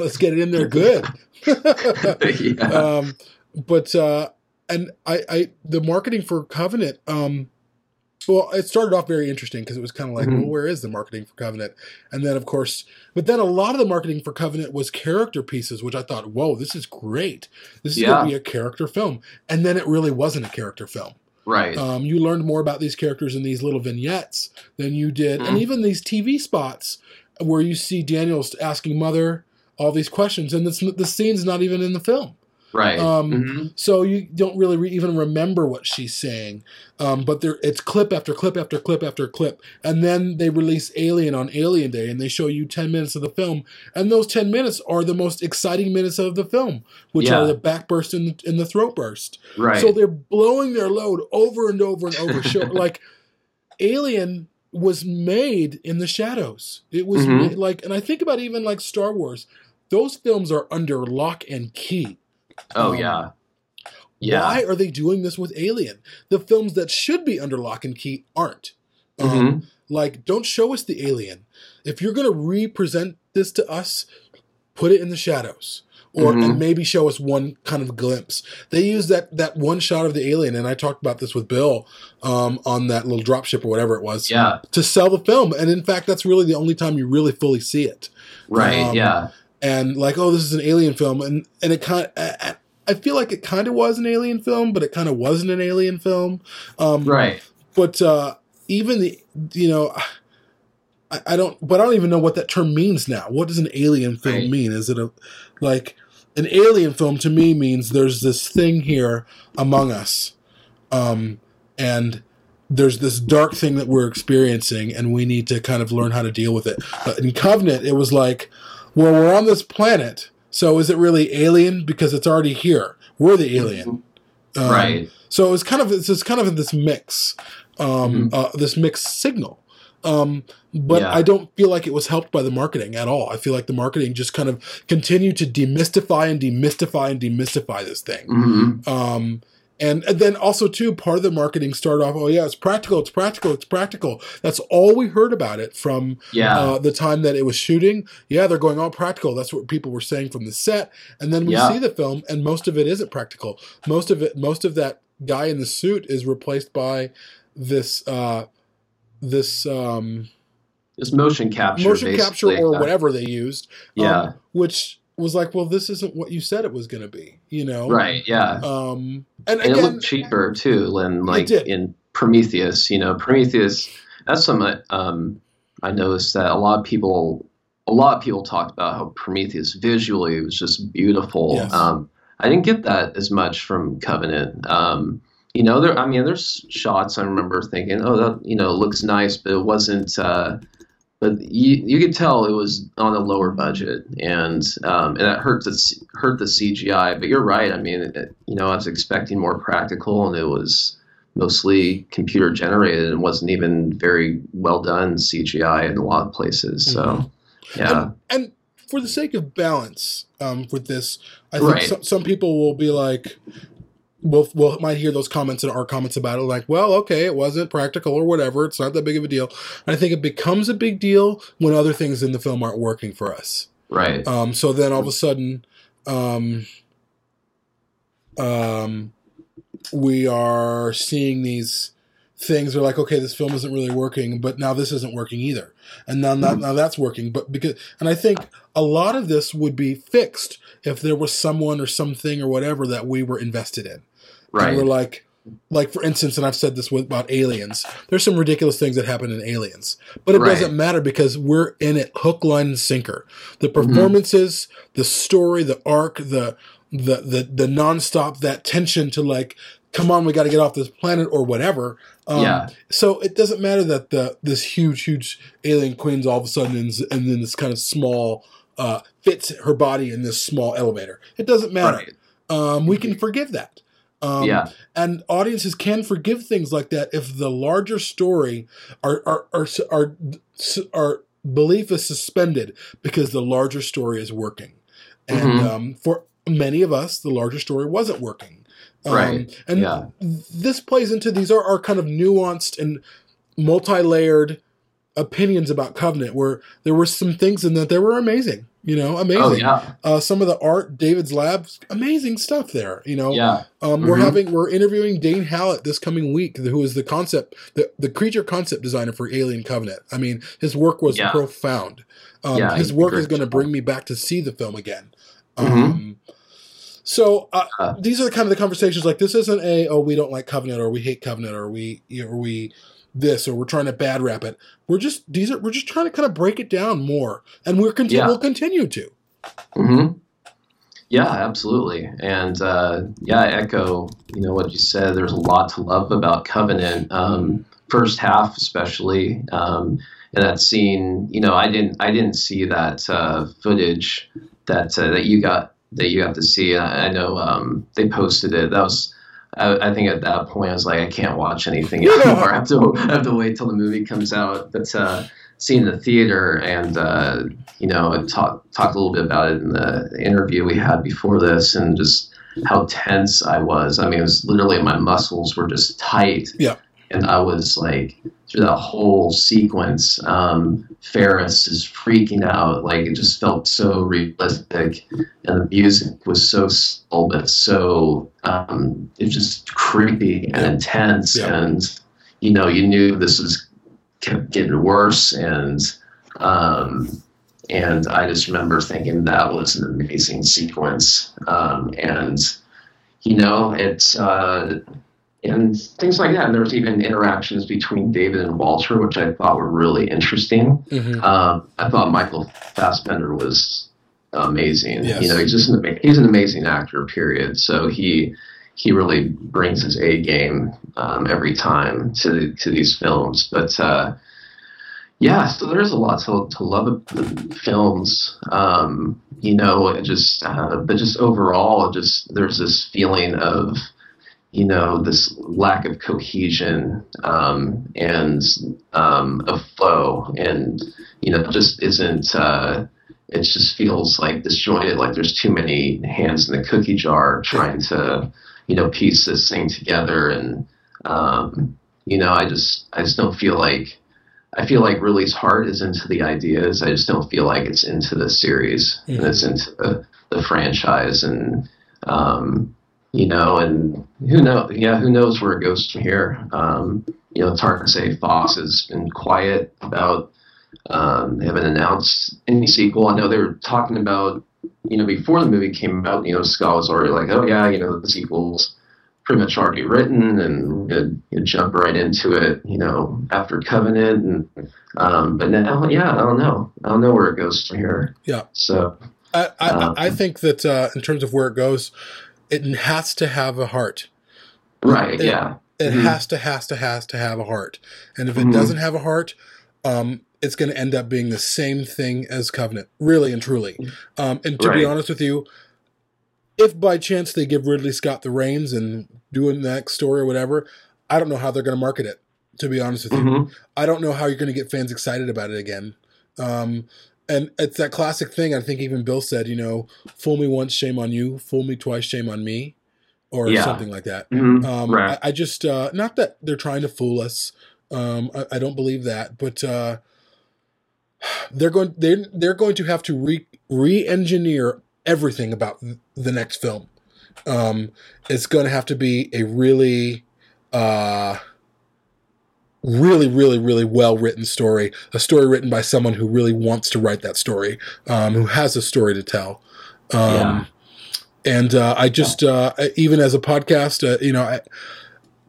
Let's get it in there good. yeah. um, but, uh, and I, I, the marketing for Covenant, um, Well, it started off very interesting because it was kind of like, mm-hmm. well, where is the marketing for Covenant? And then, of course, but then a lot of the marketing for Covenant was character pieces, which I thought, whoa, this is great. This is yeah. going to be a character film. And then it really wasn't a character film. Right. Um, you learned more about these characters in these little vignettes than you did. Mm-hmm. And even these T V spots where you see Daniels asking Mother all these questions. And this, the scene's not even in the film. Right. Um, mm-hmm. So you don't really re- even remember what she's saying. Um, but there, it's clip after clip after clip after clip. And then they release Alien on Alien Day, and they show you ten minutes of the film. And those ten minutes are the most exciting minutes of the film, which yeah. are the back burst and the, and the throat burst. Right. So they're blowing their load over and over and over. show, like, Alien was made in the shadows. It was mm-hmm. made, like, and I think about even like Star Wars. Those films are under lock and key. Oh, um, yeah. yeah. Why are they doing this with Alien? The films that should be under lock and key aren't. Um, mm-hmm. Like, don't show us the alien. If you're going to re-present this to us, put it in the shadows. Or mm-hmm. and maybe show us one kind of glimpse. They use that, that one shot of the alien, and I talked about this with Bill um, on that little dropship or whatever it was, yeah. to sell the film. And, in fact, that's really the only time you really fully see it. Right, um, yeah. And like, oh, this is an alien film, and and it kind of, I feel like it kind of was an alien film, but it kind of wasn't an alien film, um, right? But uh, even the, you know, I, I don't, but I don't even know what that term means now. What does an alien film right. mean? Is it a like an alien film to me means there's this thing here among us, um, and. There's this dark thing that we're experiencing, and we need to kind of learn how to deal with it. But in Covenant, it was like, well, we're on this planet, so is it really alien? Because it's already here. We're the alien. Um, right. So it was kind of, it's just kind of this mix, um, mm-hmm. uh, this mixed signal. Um, but yeah. I don't feel like it was helped by the marketing at all. I feel like the marketing just kind of continued to demystify and demystify and demystify this thing. Mm-hmm. Um, And, and then also, too, part of the marketing started off, oh, yeah, it's practical, it's practical, it's practical. That's all we heard about it from yeah. uh, the time that it was shooting. Yeah, they're going all practical. That's what people were saying from the set. And then we yeah. see the film, and most of it isn't practical. Most of it, most of that guy in the suit is replaced by this, uh, this, um, this motion capture, motion capture or that. Whatever they used. Yeah, um, which. Was like, well, this isn't what you said it was going to be, you know? Right, yeah. Um, and, and again, it looked cheaper, too, than, like, in Prometheus. You know, Prometheus, that's something um, I noticed that a lot of people, a lot of people talked about how Prometheus visually was just beautiful. Yes. Um, I didn't get that as much from Covenant. Um, you know, there. I mean, there's shots I remember thinking, oh, that, you know, looks nice, but it wasn't... Uh, But you, you could tell it was on a lower budget, and um, and it hurt the hurt the C G I. But you're right. I mean, it, you know, I was expecting more practical, and it was mostly computer generated, and wasn't even very well done C G I in a lot of places. So, mm-hmm. yeah. And, and for the sake of balance, um, with this, I think right. some, some people will be like. We'll, we'll might hear those comments and our comments about it like, well, okay, it wasn't practical or whatever. It's not that big of a deal. And I think it becomes a big deal when other things in the film aren't working for us. Right. Um, so then all of a sudden um, um, we are seeing these things. We're like, okay, this film isn't really working, but now this isn't working either. And now, mm-hmm. now that's working. But because, and I think a lot of this would be fixed if there was someone or something or whatever that we were invested in. Right. And we're like, like for instance, and I've said this with, about Aliens. There's some ridiculous things that happen in Aliens, but it right. doesn't matter because we're in it hook, line, and sinker. The performances, mm-hmm. the story, the arc, the the the the nonstop, that tension to like, come on, we got to get off this planet or whatever. Um, yeah. So it doesn't matter that the this huge, huge alien queen's all of a sudden in, and then this kind of small uh, fits her body in this small elevator. It doesn't matter. Right. Um, we can forgive that. Um, yeah. And audiences can forgive things like that if the larger story, our our, our our our belief is suspended because the larger story is working. And mm-hmm. um, for many of us, the larger story wasn't working. Um, right. And yeah. this plays into these are our kind of nuanced and multi-layered opinions about Covenant, where there were some things in that they were amazing. You know, amazing. Oh, yeah. Uh, some of the art, David's labs, amazing stuff there. You know, yeah. um, mm-hmm. we're having we're interviewing Dane Hallett this coming week, who is the concept, the, the creature concept designer for Alien Covenant. I mean, his work was yeah. profound. Um, yeah, his work is going to bring me back to see the film again. Mm-hmm. Um, so uh, uh, these are the kind of the conversations. Like, this isn't a oh we don't like Covenant, or we hate Covenant, or we or we. this, or we're trying to bad wrap it. We're just these are we're just trying to kind of break it down more, and we're continue yeah. we'll continue to. Mm-hmm. Yeah, absolutely, and uh, yeah, I echo you know what you said. There's a lot to love about Covenant, um, first half especially, um, and that scene. You know, I didn't I didn't see that uh, footage that uh, that you got that you got to see. I, I know um, they posted it. That was. I, I think at that point I was like, I can't watch anything anymore. I have to, I have to wait till the movie comes out. But uh, seeing the theater, and uh, you know, I talked talked a little bit about it in the interview we had before this, and just how tense I was. I mean, it was literally my muscles were just tight. Yeah. And I was like, through that whole sequence, um, Ferris is freaking out. Like, it just felt so realistic. And the music was so slow, but so, um, it's just creepy and intense. Yeah. And, you know, you knew this was kept getting worse. And, um, and I just remember thinking that was an amazing sequence. Um, and, you know, it's, uh, and things like that. And there was even interactions between David and Walter, which I thought were really interesting. Mm-hmm. Um, I thought Michael Fassbender was amazing. Yes. You know, he's just an ama- he's an amazing actor, period. So he he really brings his A game um, every time to the, to these films. But uh, yeah, so there's a lot to to love about films. Um, you know, it just uh, but just overall, just there's this feeling of, you know, this lack of cohesion um, and um, of flow, and, you know, just isn't, uh, it just feels like disjointed, like there's too many hands in the cookie jar trying to, you know, piece this thing together. And, um, you know, I just, I just don't feel like, I feel like Ridley's heart is into the ideas. I just don't feel like it's into the series mm-hmm. and it's into the, the franchise. And, um, you know, and who knows? Yeah, who knows where it goes from here? Um, you know, it's hard to say. Fox has been quiet about. Um, they haven't announced any sequel. I know they were talking about, you know, before the movie came out. You know, Scott was already like, "Oh yeah, you know, the sequel's pretty much already written, and we're gonna, you know, jump right into it." You know, after Covenant, and um, but now, yeah, I don't know. I don't know where it goes from here. Yeah. So I I, um, I think that uh, in terms of where it goes. It has to have a heart. Right, it, yeah. It mm-hmm. has to, has to, has to have a heart. And if it mm-hmm. doesn't have a heart, um, it's going to end up being the same thing as Covenant, really and truly. Um, and to right. be honest with you, if by chance they give Ridley Scott the reins and do the next story or whatever, I don't know how they're going to market it, to be honest with mm-hmm. you. I don't know how you're going to get fans excited about it again. Um And it's that classic thing. I think even Bill said, you know, fool me once, shame on you. Fool me twice, shame on me. Or yeah. something like that. Mm-hmm. Um, right. I, I just, uh, not that they're trying to fool us. Um, I, I don't believe that. But uh, they're going they're, they're going to have to re, re-engineer everything about the next film. Um, it's going to have to be a really... Uh, really, really, really well-written story, a story written by someone who really wants to write that story, um, who has a story to tell. Um, yeah. And uh, I just, uh, even as a podcast, uh, you know, I,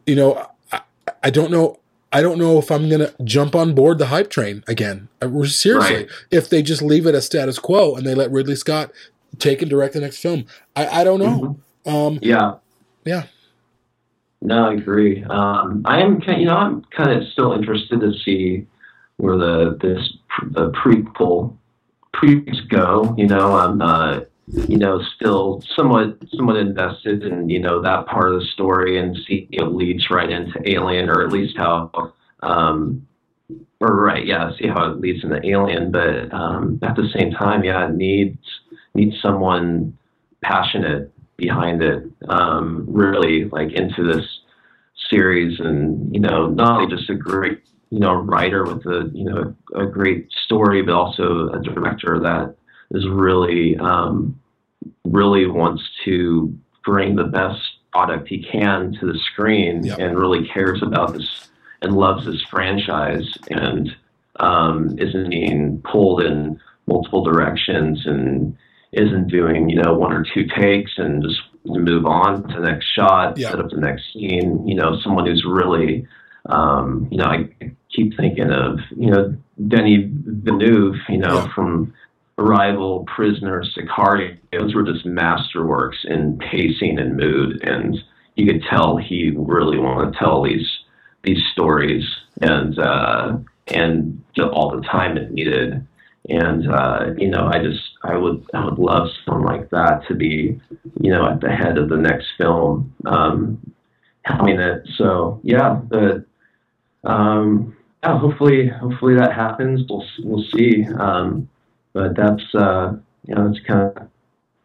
you know, I, I don't know, I don't know if I'm going to jump on board the hype train again. Seriously, right. If they just leave it as status quo and they let Ridley Scott take and direct the next film. I, I don't know. Mm-hmm. Um, yeah. Yeah. No, I agree. Um, I am, you know, I'm kind of still interested to see where the this the prequel prequels go. You know, I'm, uh, you know, still somewhat somewhat invested in, you know, that part of the story, and see it leads right into Alien, or at least how, um, or right, yeah, see how it leads into Alien. But um, at the same time, yeah, it needs needs someone passionate behind it, um, really like into this series, and, you know, not only just a great, you know, writer with a, you know, a great story, but also a director that is really um, really wants to bring the best product he can to the screen, yep. and really cares about this and loves this franchise, and um, isn't being pulled in multiple directions, and isn't doing, you know, one or two takes and just move on to the next shot, yep. set up the next scene. You know, someone who's really, um, you know, I keep thinking of, you know, Denis Villeneuve, you know, yep. from Arrival, Prisoners, Sicario. Those were just masterworks in pacing and mood, and you could tell he really wanted to tell these these stories, and uh, and all the time it needed. And uh, you know, I just I would I would love someone like that to be, you know, at the head of the next film, um, helming it. So yeah, the um, yeah, hopefully hopefully that happens. We'll we'll see. Um, but that's uh, you know, that's kind of,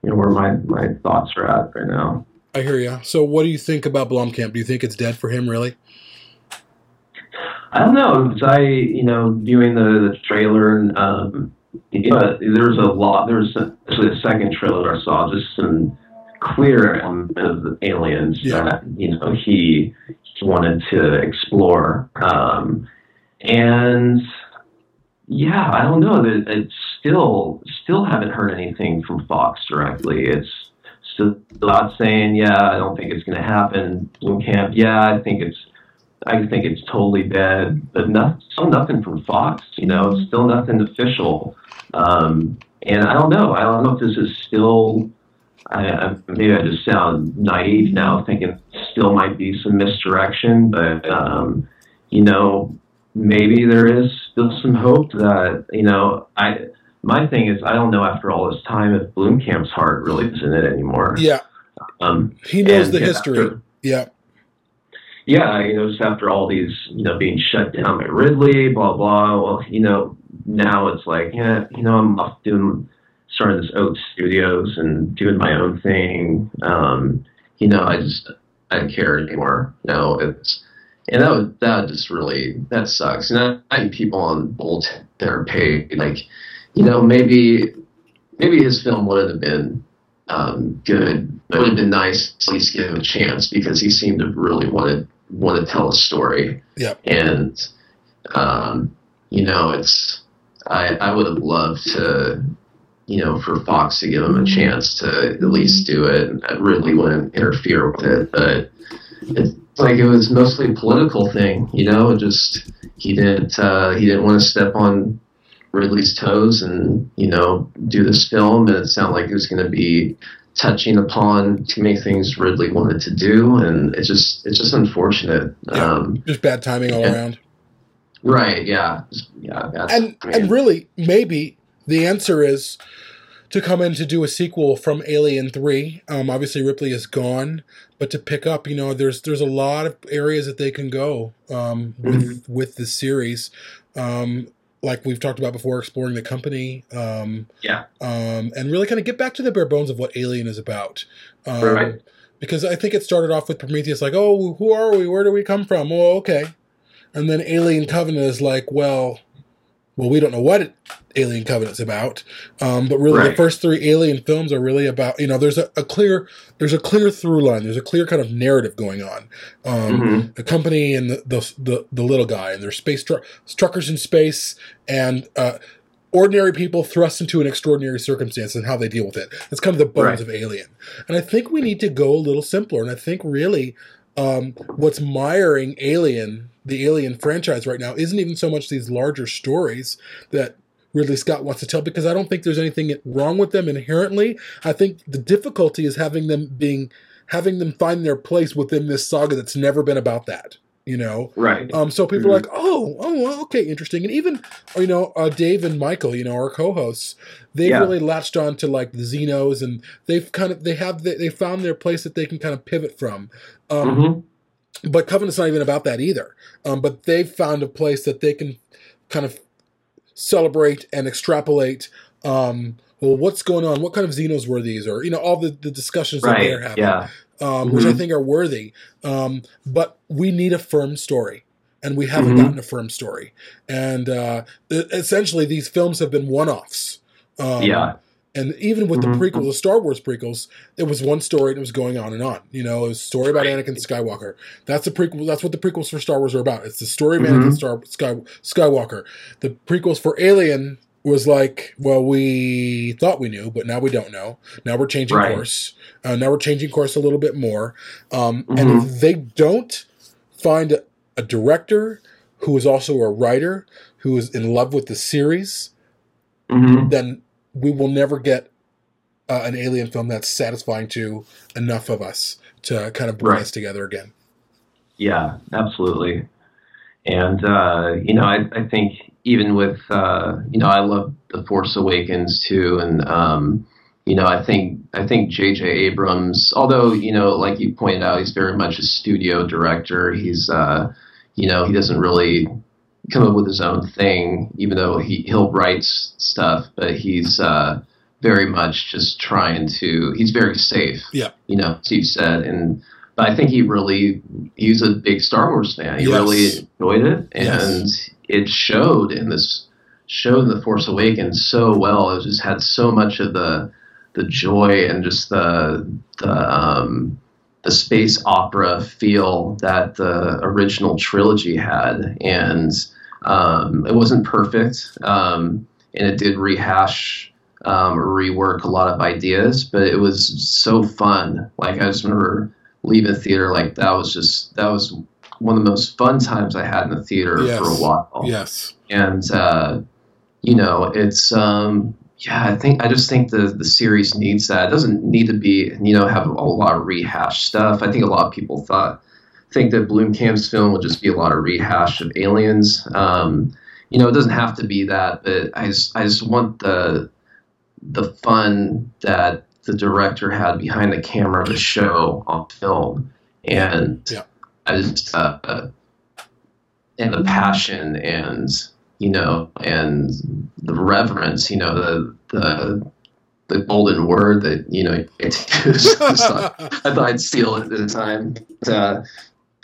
you know, where my, my thoughts are at right now. I hear you. So what do you think about Blomkamp? Do you think it's dead for him, really? I don't know. I, you know, viewing the, the trailer, and um, you know, there's a lot. There's actually a second trailer I saw, just some clear element of the aliens yeah. that, you know, he, he wanted to explore. Um, and yeah, I don't know. It, it's still still haven't heard anything from Fox directly. It's still not saying, yeah, I don't think it's going to happen. Blomkamp, yeah, I think it's. I think it's totally dead, but nothing, still nothing from Fox, you know, it's still nothing official. Um, and I don't know, I don't know if this is still, I, I, maybe I just sound naive now, thinking still might be some misdirection, but, um, you know, maybe there is still some hope that, you know, I, my thing is, I don't know after all this time if Blomkamp's heart really is in it anymore. Yeah. Um, he knows the history. After, yeah. Yeah, you know, just after all these, you know, being shut down by Ridley, blah, blah, well, you know, now it's like, yeah, you know, I'm off doing, starting this Oak Studios and doing my own thing. Um, you know, I just, I don't care anymore. You know, it's, and that would, that would just really, that sucks. And I, I think people on Bolt, they're paid, like, you know, maybe, maybe his film wouldn't have been um, good. It would have been nice to at least give him a chance, because he seemed to really want to want to tell a story. Yeah. And, um, you know, it's I, I would have loved to, you know, for Fox to give him a chance to at least do it. And I really wouldn't interfere with it. But it's like it was mostly a political thing, you know, just he didn't uh, he didn't want to step on Ridley's toes and, you know, do this film. And it sounded like it was going to be touching upon too many things Ridley wanted to do, and it's just it's just unfortunate. Yeah, um, just bad timing all yeah. around. Right, yeah. yeah and I mean, and really, maybe the answer is to come in to do a sequel from Alien three. Um, obviously, Ripley is gone, but to pick up, you know, there's there's a lot of areas that they can go um, with, mm-hmm. with this series. Um Like we've talked about before, exploring the company, um, yeah, um, and really kind of get back to the bare bones of what Alien is about, um, right? Because I think it started off with Prometheus, like, oh, who are we? Where do we come from? Oh, okay, and then Alien Covenant is like, well, well, we don't know what it, Alien Covenant's about, um, but really, right. the first three Alien films are really about, you know, there's a, a clear there's a clear through line, there's a clear kind of narrative going on, um, mm-hmm. the company and the the, the the little guy and their space tru- truckers in space and uh, ordinary people thrust into an extraordinary circumstance and how they deal with it. That's kind of the bones right. of Alien, and I think we need to go a little simpler. And I think really, um, what's miring Alien. The Alien franchise right now isn't even so much these larger stories that Ridley Scott wants to tell, because I don't think there's anything wrong with them inherently. I think the difficulty is having them being, having them find their place within this saga that's never been about that, you know? Right. Um, so people mm-hmm. are like, oh, oh, okay, interesting. And even, you know, uh, Dave and Michael, you know, our co-hosts, they yeah. really latched on to like the Xenos, and they've kind of, they have, they, they found their place that they can kind of pivot from. Um, mm-hmm. But Covenant's not even about that either. Um, but they've found a place that they can kind of celebrate and extrapolate. Um, well, what's going on? What kind of Xenos were these? Or, you know, all the, the discussions right, that they're having, yeah. um, mm-hmm. which I think are worthy. Um, but we need a firm story. And we haven't mm-hmm. gotten a firm story. And uh, essentially, these films have been one-offs. Um, yeah. And even with the prequels, the Star Wars prequels, it was one story and it was going on and on. You know, it was a story about Anakin Skywalker. That's the prequel. That's what the prequels for Star Wars are about. It's the story of Anakin Star, Sky, Skywalker. The prequels for Alien was like, well, we thought we knew, but now we don't know. Now we're changing right. course. Uh, now we're changing course a little bit more. Um, mm-hmm. And if they don't find a, a director who is also a writer who is in love with the series, mm-hmm. then we will never get uh, an Alien film that's satisfying to enough of us to kind of bring right. us together again. Yeah, absolutely. And, uh, you know, I, I think even with, uh, you know, I love The Force Awakens too. And, um, you know, I think, I think J J Abrams, although, you know, like you pointed out, he's very much a studio director. He's, uh, you know, he doesn't really come up with his own thing, even though he, he'll write stuff, but he's uh, very much just trying to, he's very safe. Yeah. You know, as you've said. And, but I think he really, he's a big Star Wars fan. He yes. really enjoyed it. And yes. it showed in this, showed in The Force Awakens so well. It just had so much of the, the joy and just the, the, um, the space opera feel that the original trilogy had. And um, it wasn't perfect, um, and it did rehash um, or rework a lot of ideas, but it was so fun. Like, I just remember leaving the theater, like, that was just, that was one of the most fun times I had in the theater yes. for a while. Yes. And, uh, you know, it's... Um, Yeah, I think I just think the, the series needs that. It doesn't need to be, you know, have a lot of rehash stuff. I think a lot of people thought think that Blomkamp's film would just be a lot of rehash of Aliens. Um, you know, it doesn't have to be that, but I just, I just want the the fun that the director had behind the camera to show on film, and yeah. I just uh, and the passion and. You know, and the reverence, you know, the the the golden word that, you know, it's, it's like, I thought I'd steal it at the time. But, uh,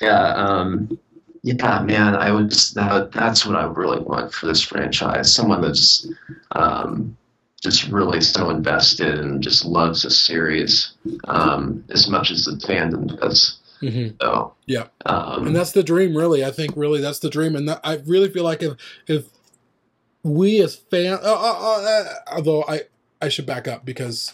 yeah, um, yeah, man, I would. That, that's what I really want for this franchise. Someone that's um, just really so invested and just loves the series um, as much as the fandom does. Mm-hmm. So, yeah, um, and that's the dream, really. I think, really, that's the dream, and that, I really feel like if if we as fans, uh, uh, uh, although I, I should back up because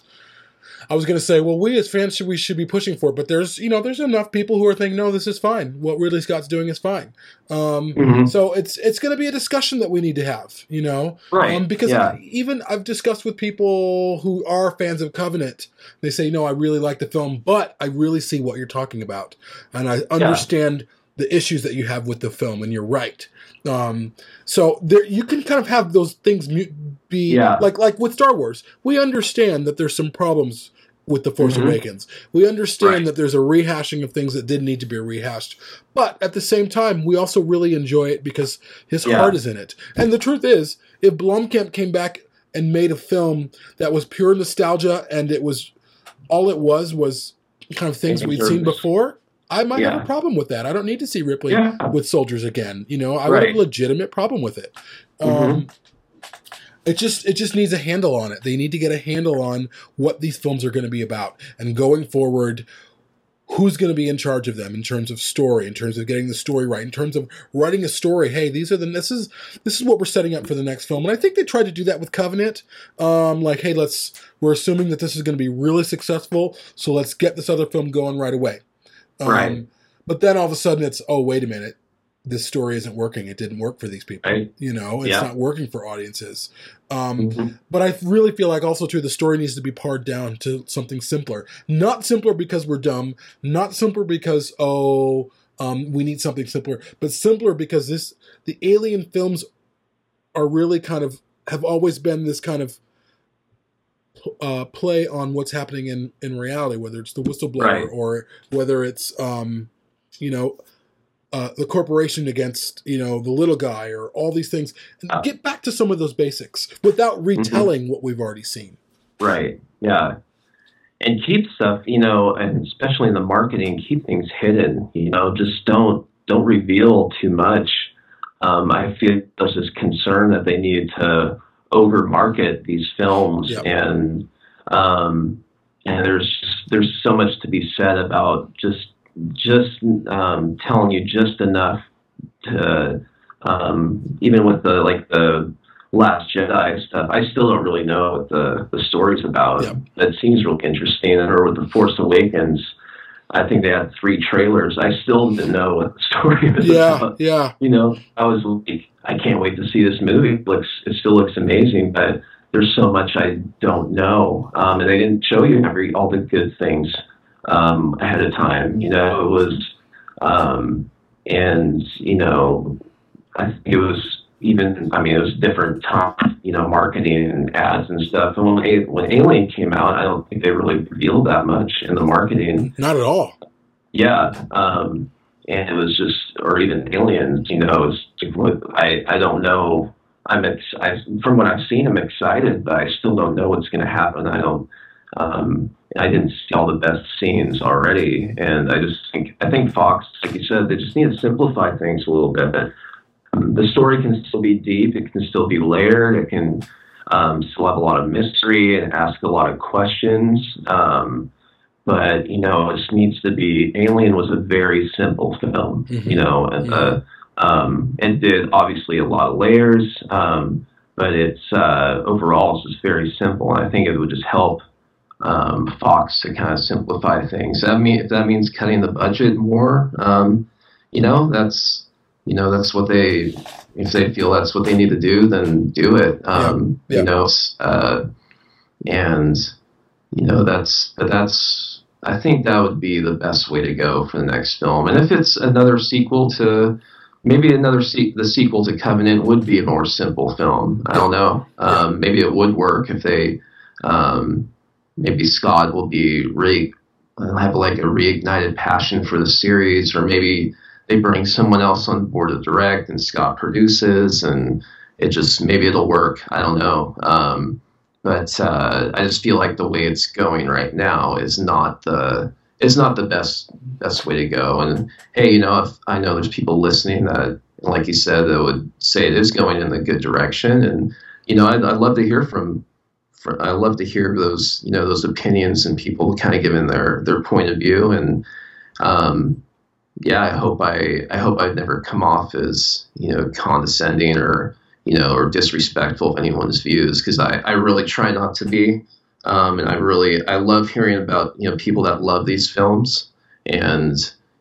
I was going to say, well, we as fans should we should be pushing for it, but there's you know there's enough people who are thinking, no, this is fine. What Ridley Scott's doing is fine. Um, mm-hmm. So it's it's going to be a discussion that we need to have, you know, right? Um, because yeah. I, even I've discussed with people who are fans of Covenant. They say, no, I really like the film, but I really see what you're talking about, and I understand yeah. the issues that you have with the film, and you're right. Um, so there, you can kind of have those things be yeah. like like with Star Wars. We understand that there's some problems with The Force mm-hmm. Awakens. We understand right. that there's a rehashing of things that did need to be rehashed. But at the same time, we also really enjoy it because his yeah. heart is in it. And the truth is, if Blomkamp came back and made a film that was pure nostalgia and it was all it was was kind of things we'd seen before, I might yeah. have a problem with that. I don't need to see Ripley yeah. with soldiers again. You know, I right. would have a legitimate problem with it. Mm-hmm. Um, It just it just needs a handle on it. They need to get a handle on what these films are going to be about. And going forward, who's going to be in charge of them in terms of story, in terms of getting the story right, in terms of writing a story. Hey, these are the this is this is what we're setting up for the next film. And I think they tried to do that with Covenant. Um, like, hey, let's we're assuming that this is going to be really successful, so let's get this other film going right away. Um, right. But then all of a sudden it's, oh, wait a minute. This story isn't working. It didn't work for these people. Right. You know, it's yeah. not working for audiences. Um, mm-hmm. But I really feel like also, too, the story needs to be pared down to something simpler. Not simpler because we're dumb. Not simpler because, oh, um, we need something simpler. But simpler because this the Alien films are really kind of, have always been this kind of uh, play on what's happening in, in reality, whether it's the whistleblower right. or whether it's, um, you know, Uh, the corporation against, you know, the little guy or all these things. And uh, get back to some of those basics without retelling mm-hmm. what we've already seen. Right, yeah. And keep stuff, you know, and especially in the marketing, keep things hidden. You know, just don't don't reveal too much. Um, I feel there's this concern that they need to over-market these films, yep. and um, and there's there's so much to be said about just just um, telling you just enough to um, even with the like the Last Jedi stuff. I still don't really know what the, the story's about. Yep. That seems real interesting. Or with The Force Awakens, I think they had three trailers. I still didn't know what the story was yeah, about. Yeah. You know, I was like, I can't wait to see this movie. It looks, it still looks amazing, but there's so much I don't know. Um, and they didn't show you every all the good things um, ahead of time. You know, it was, um, and, you know, I think it was, even, I mean, it was different time, you know, marketing and ads and stuff. And when, when Alien came out, I don't think they really revealed that much in the marketing. Not at all. Yeah. Um, and it was just, or even Aliens, you know, it was, I, I don't know. I'm ex- I, from what I've seen, I'm excited, but I still don't know what's going to happen. I don't, um, I didn't see all the best scenes already. And I just think, I think Fox, like you said, they just need to simplify things a little bit. The story can still be deep. It can still be layered. It can um, still have a lot of mystery and ask a lot of questions. Um, but, you know, it just needs to be... Alien was a very simple film, mm-hmm. you know. And yeah. uh, um, it did, obviously, a lot of layers. Um, but it's uh, overall, it's just very simple. And I think it would just help um, Fox to kind of simplify things. That mean, if that means cutting the budget more, um, you know, that's... You know, that's what they, if they feel that's what they need to do, then do it. Um, yeah. Yeah. You know, uh, and, you know, that's, that's, I think that would be the best way to go for the next film. And if it's another sequel to, maybe another, se- the sequel to Covenant would be a more simple film. I don't know. Um, maybe it would work if they, um, maybe Scott will be re- have like a reignited passion for the series, or maybe they bring someone else on board to direct and Scott produces, and it just, maybe it'll work. I don't know. Um, but, uh, I just feel like the way it's going right now is not the, it's not the best, best way to go. And hey, you know, if I know there's people listening that, like you said, that would say it is going in the good direction. And, you know, I'd, I'd love to hear from, from, I love to hear those, you know, those opinions and people kind of giving their, their point of view. And, um, yeah, I hope I, I hope I've never come off as, you know, condescending or, you know, or disrespectful of anyone's views. Cause I, I really try not to be. Um, and I really, I love hearing about, you know, people that love these films and,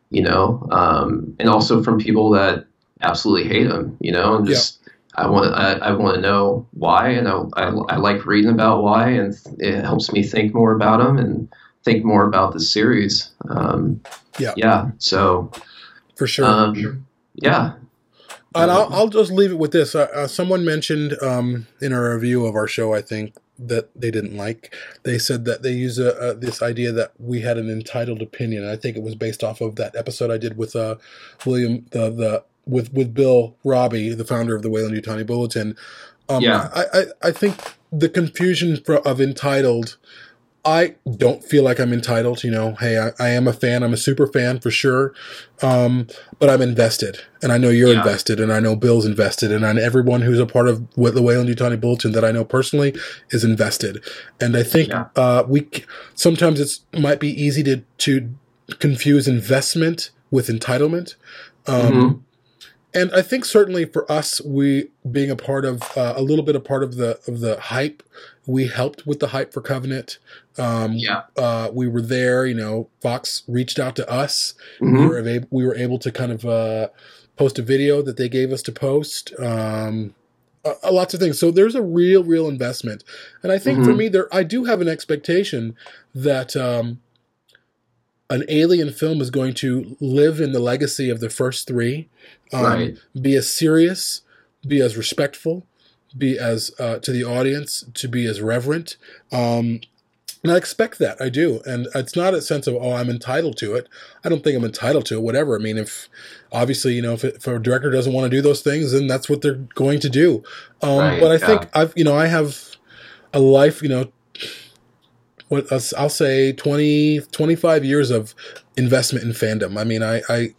you know, um, and also from people that absolutely hate them, you know, and just, yeah. I want, I, I want to know why. And I, I, I like reading about why, and it helps me think more about them and think more about the series. Um, yeah. Yeah. So for sure. Um, sure. Yeah. And I'll, I'll just leave it with this. Uh, uh, someone mentioned um, in a review of our show, I think that they didn't like, they said that they use a, uh, this idea that we had an entitled opinion. And I think it was based off of that episode I did with uh, William, the, the, with, with Bill Robbie, the founder of the Weyland-Yutani Bulletin. Um, yeah. I, I, I think the confusion for, of entitled, I don't feel like I'm entitled, you know, hey, I, I am a fan. I'm a super fan for sure. Um, but I'm invested, and I know you're yeah. invested, and I know Bill's invested, and I know everyone who's a part of what the Weyland-Yutani Bulletin that I know personally is invested. And I think, yeah. uh, we, sometimes it's might be easy to, to confuse investment with entitlement. Um, mm-hmm. And I think certainly for us, we being a part of uh, a little bit a part of the of the hype, we helped with the hype for Covenant. Um, yeah, uh, we were there. You know, Fox reached out to us. Mm-hmm. We were able, we were able to kind of uh, post a video that they gave us to post. Um, a, a lots of things. So there's a real, real investment. And I think mm-hmm. for me, there I do have an expectation that. Um, An Alien film is going to live in the legacy of the first three, um, right. be as serious, be as respectful, be as uh, to the audience, to be as reverent. Um, and I expect that. I do. And it's not a sense of, oh, I'm entitled to it. I don't think I'm entitled to it, whatever. I mean, if obviously, you know, if, it, if a director doesn't want to do those things, then that's what they're going to do. Um, right, but I yeah. think I've, you know, I have a life, you know, What I'll say twenty, twenty-five years of investment in fandom. I mean, I, I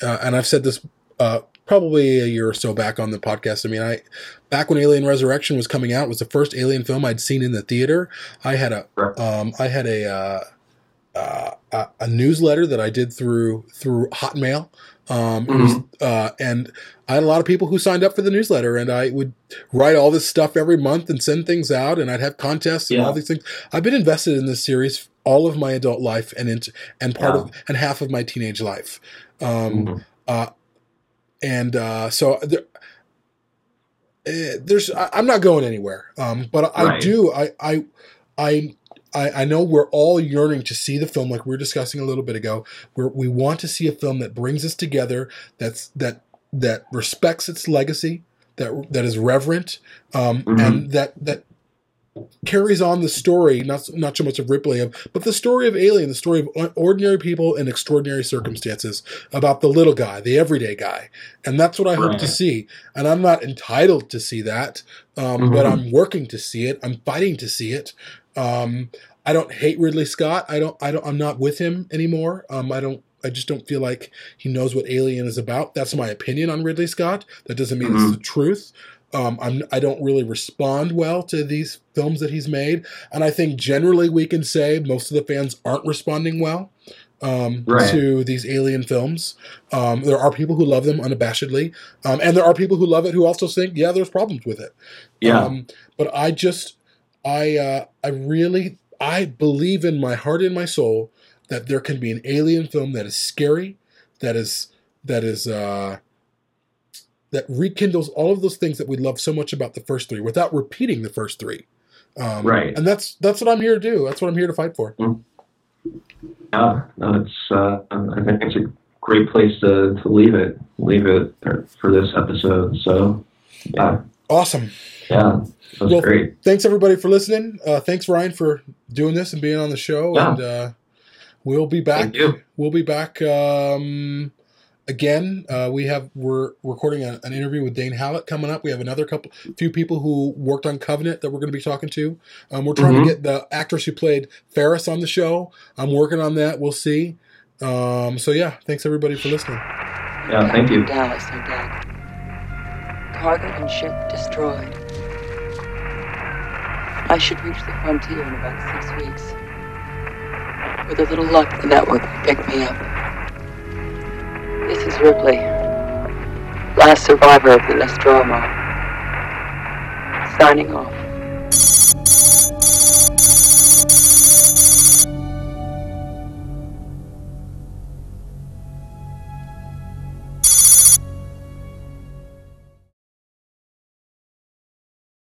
uh, and I've said this uh, probably a year or so back on the podcast. I mean, I back when Alien Resurrection was coming out, it was the first Alien film I'd seen in the theater. I had a um, I had a uh, uh, a, a newsletter that I did through through Hotmail. Um, mm-hmm. it was, uh, and I had a lot of people who signed up for the newsletter, and I would write all this stuff every month and send things out, and I'd have contests and yeah. all these things. I've been invested in this series all of my adult life and into, and part yeah. of, and half of my teenage life. Um, mm-hmm. uh, and, uh, so there, uh, there's, I, I'm not going anywhere. Um, but I, right. I do, I, I, I I, I know we're all yearning to see the film, like we were discussing a little bit ago. Where we want to see a film that brings us together, that's that that respects its legacy, that that is reverent, um, mm-hmm. and that that carries on the story, not not so much of Ripley, of, but the story of Alien, the story of ordinary people in extraordinary circumstances, about the little guy, the everyday guy. And that's what I hope right. to see. And I'm not entitled to see that, um, mm-hmm. but I'm working to see it. I'm fighting to see it. Um, I don't hate Ridley Scott. I don't, I don't, I'm not with him anymore. Um, I don't, I just don't feel like he knows what Alien is about. That's my opinion on Ridley Scott. That doesn't mean mm-hmm. it's the truth. Um, I'm, I don't really respond well to these films that he's made. And I think generally we can say most of the fans aren't responding well, um, right. to these Alien films. Um, there are people who love them unabashedly. Um, and there are people who love it who also think, yeah, there's problems with it. Yeah. Um, but I just, I uh, I really I believe in my heart and my soul that there can be an Alien film that is scary, that is that is uh, that rekindles all of those things that we love so much about the first three without repeating the first three. Um, right, and that's that's what I'm here to do. That's what I'm here to fight for. Yeah, no, it's uh, I think it's a great place to, to leave it leave it for this episode. So yeah, awesome. Yeah. That was well, great. Thanks everybody for listening. Uh, thanks Ryan for doing this and being on the show. Yeah. And uh, we'll be back. We'll be back um, again. Uh, we have we're recording a, an interview with Dane Hallett coming up. We have another couple, few people who worked on Covenant that we're going to be talking to. Um, we're trying mm-hmm. to get the actress who played Ferris on the show. I'm working on that. We'll see. Um, so yeah, thanks everybody for listening. Yeah, thank you. Dallas are dead. Cargo and ship destroyed. I should reach the frontier in about six weeks. With a little luck, the network will pick me up. This is Ripley, last survivor of the Nostromo, signing off.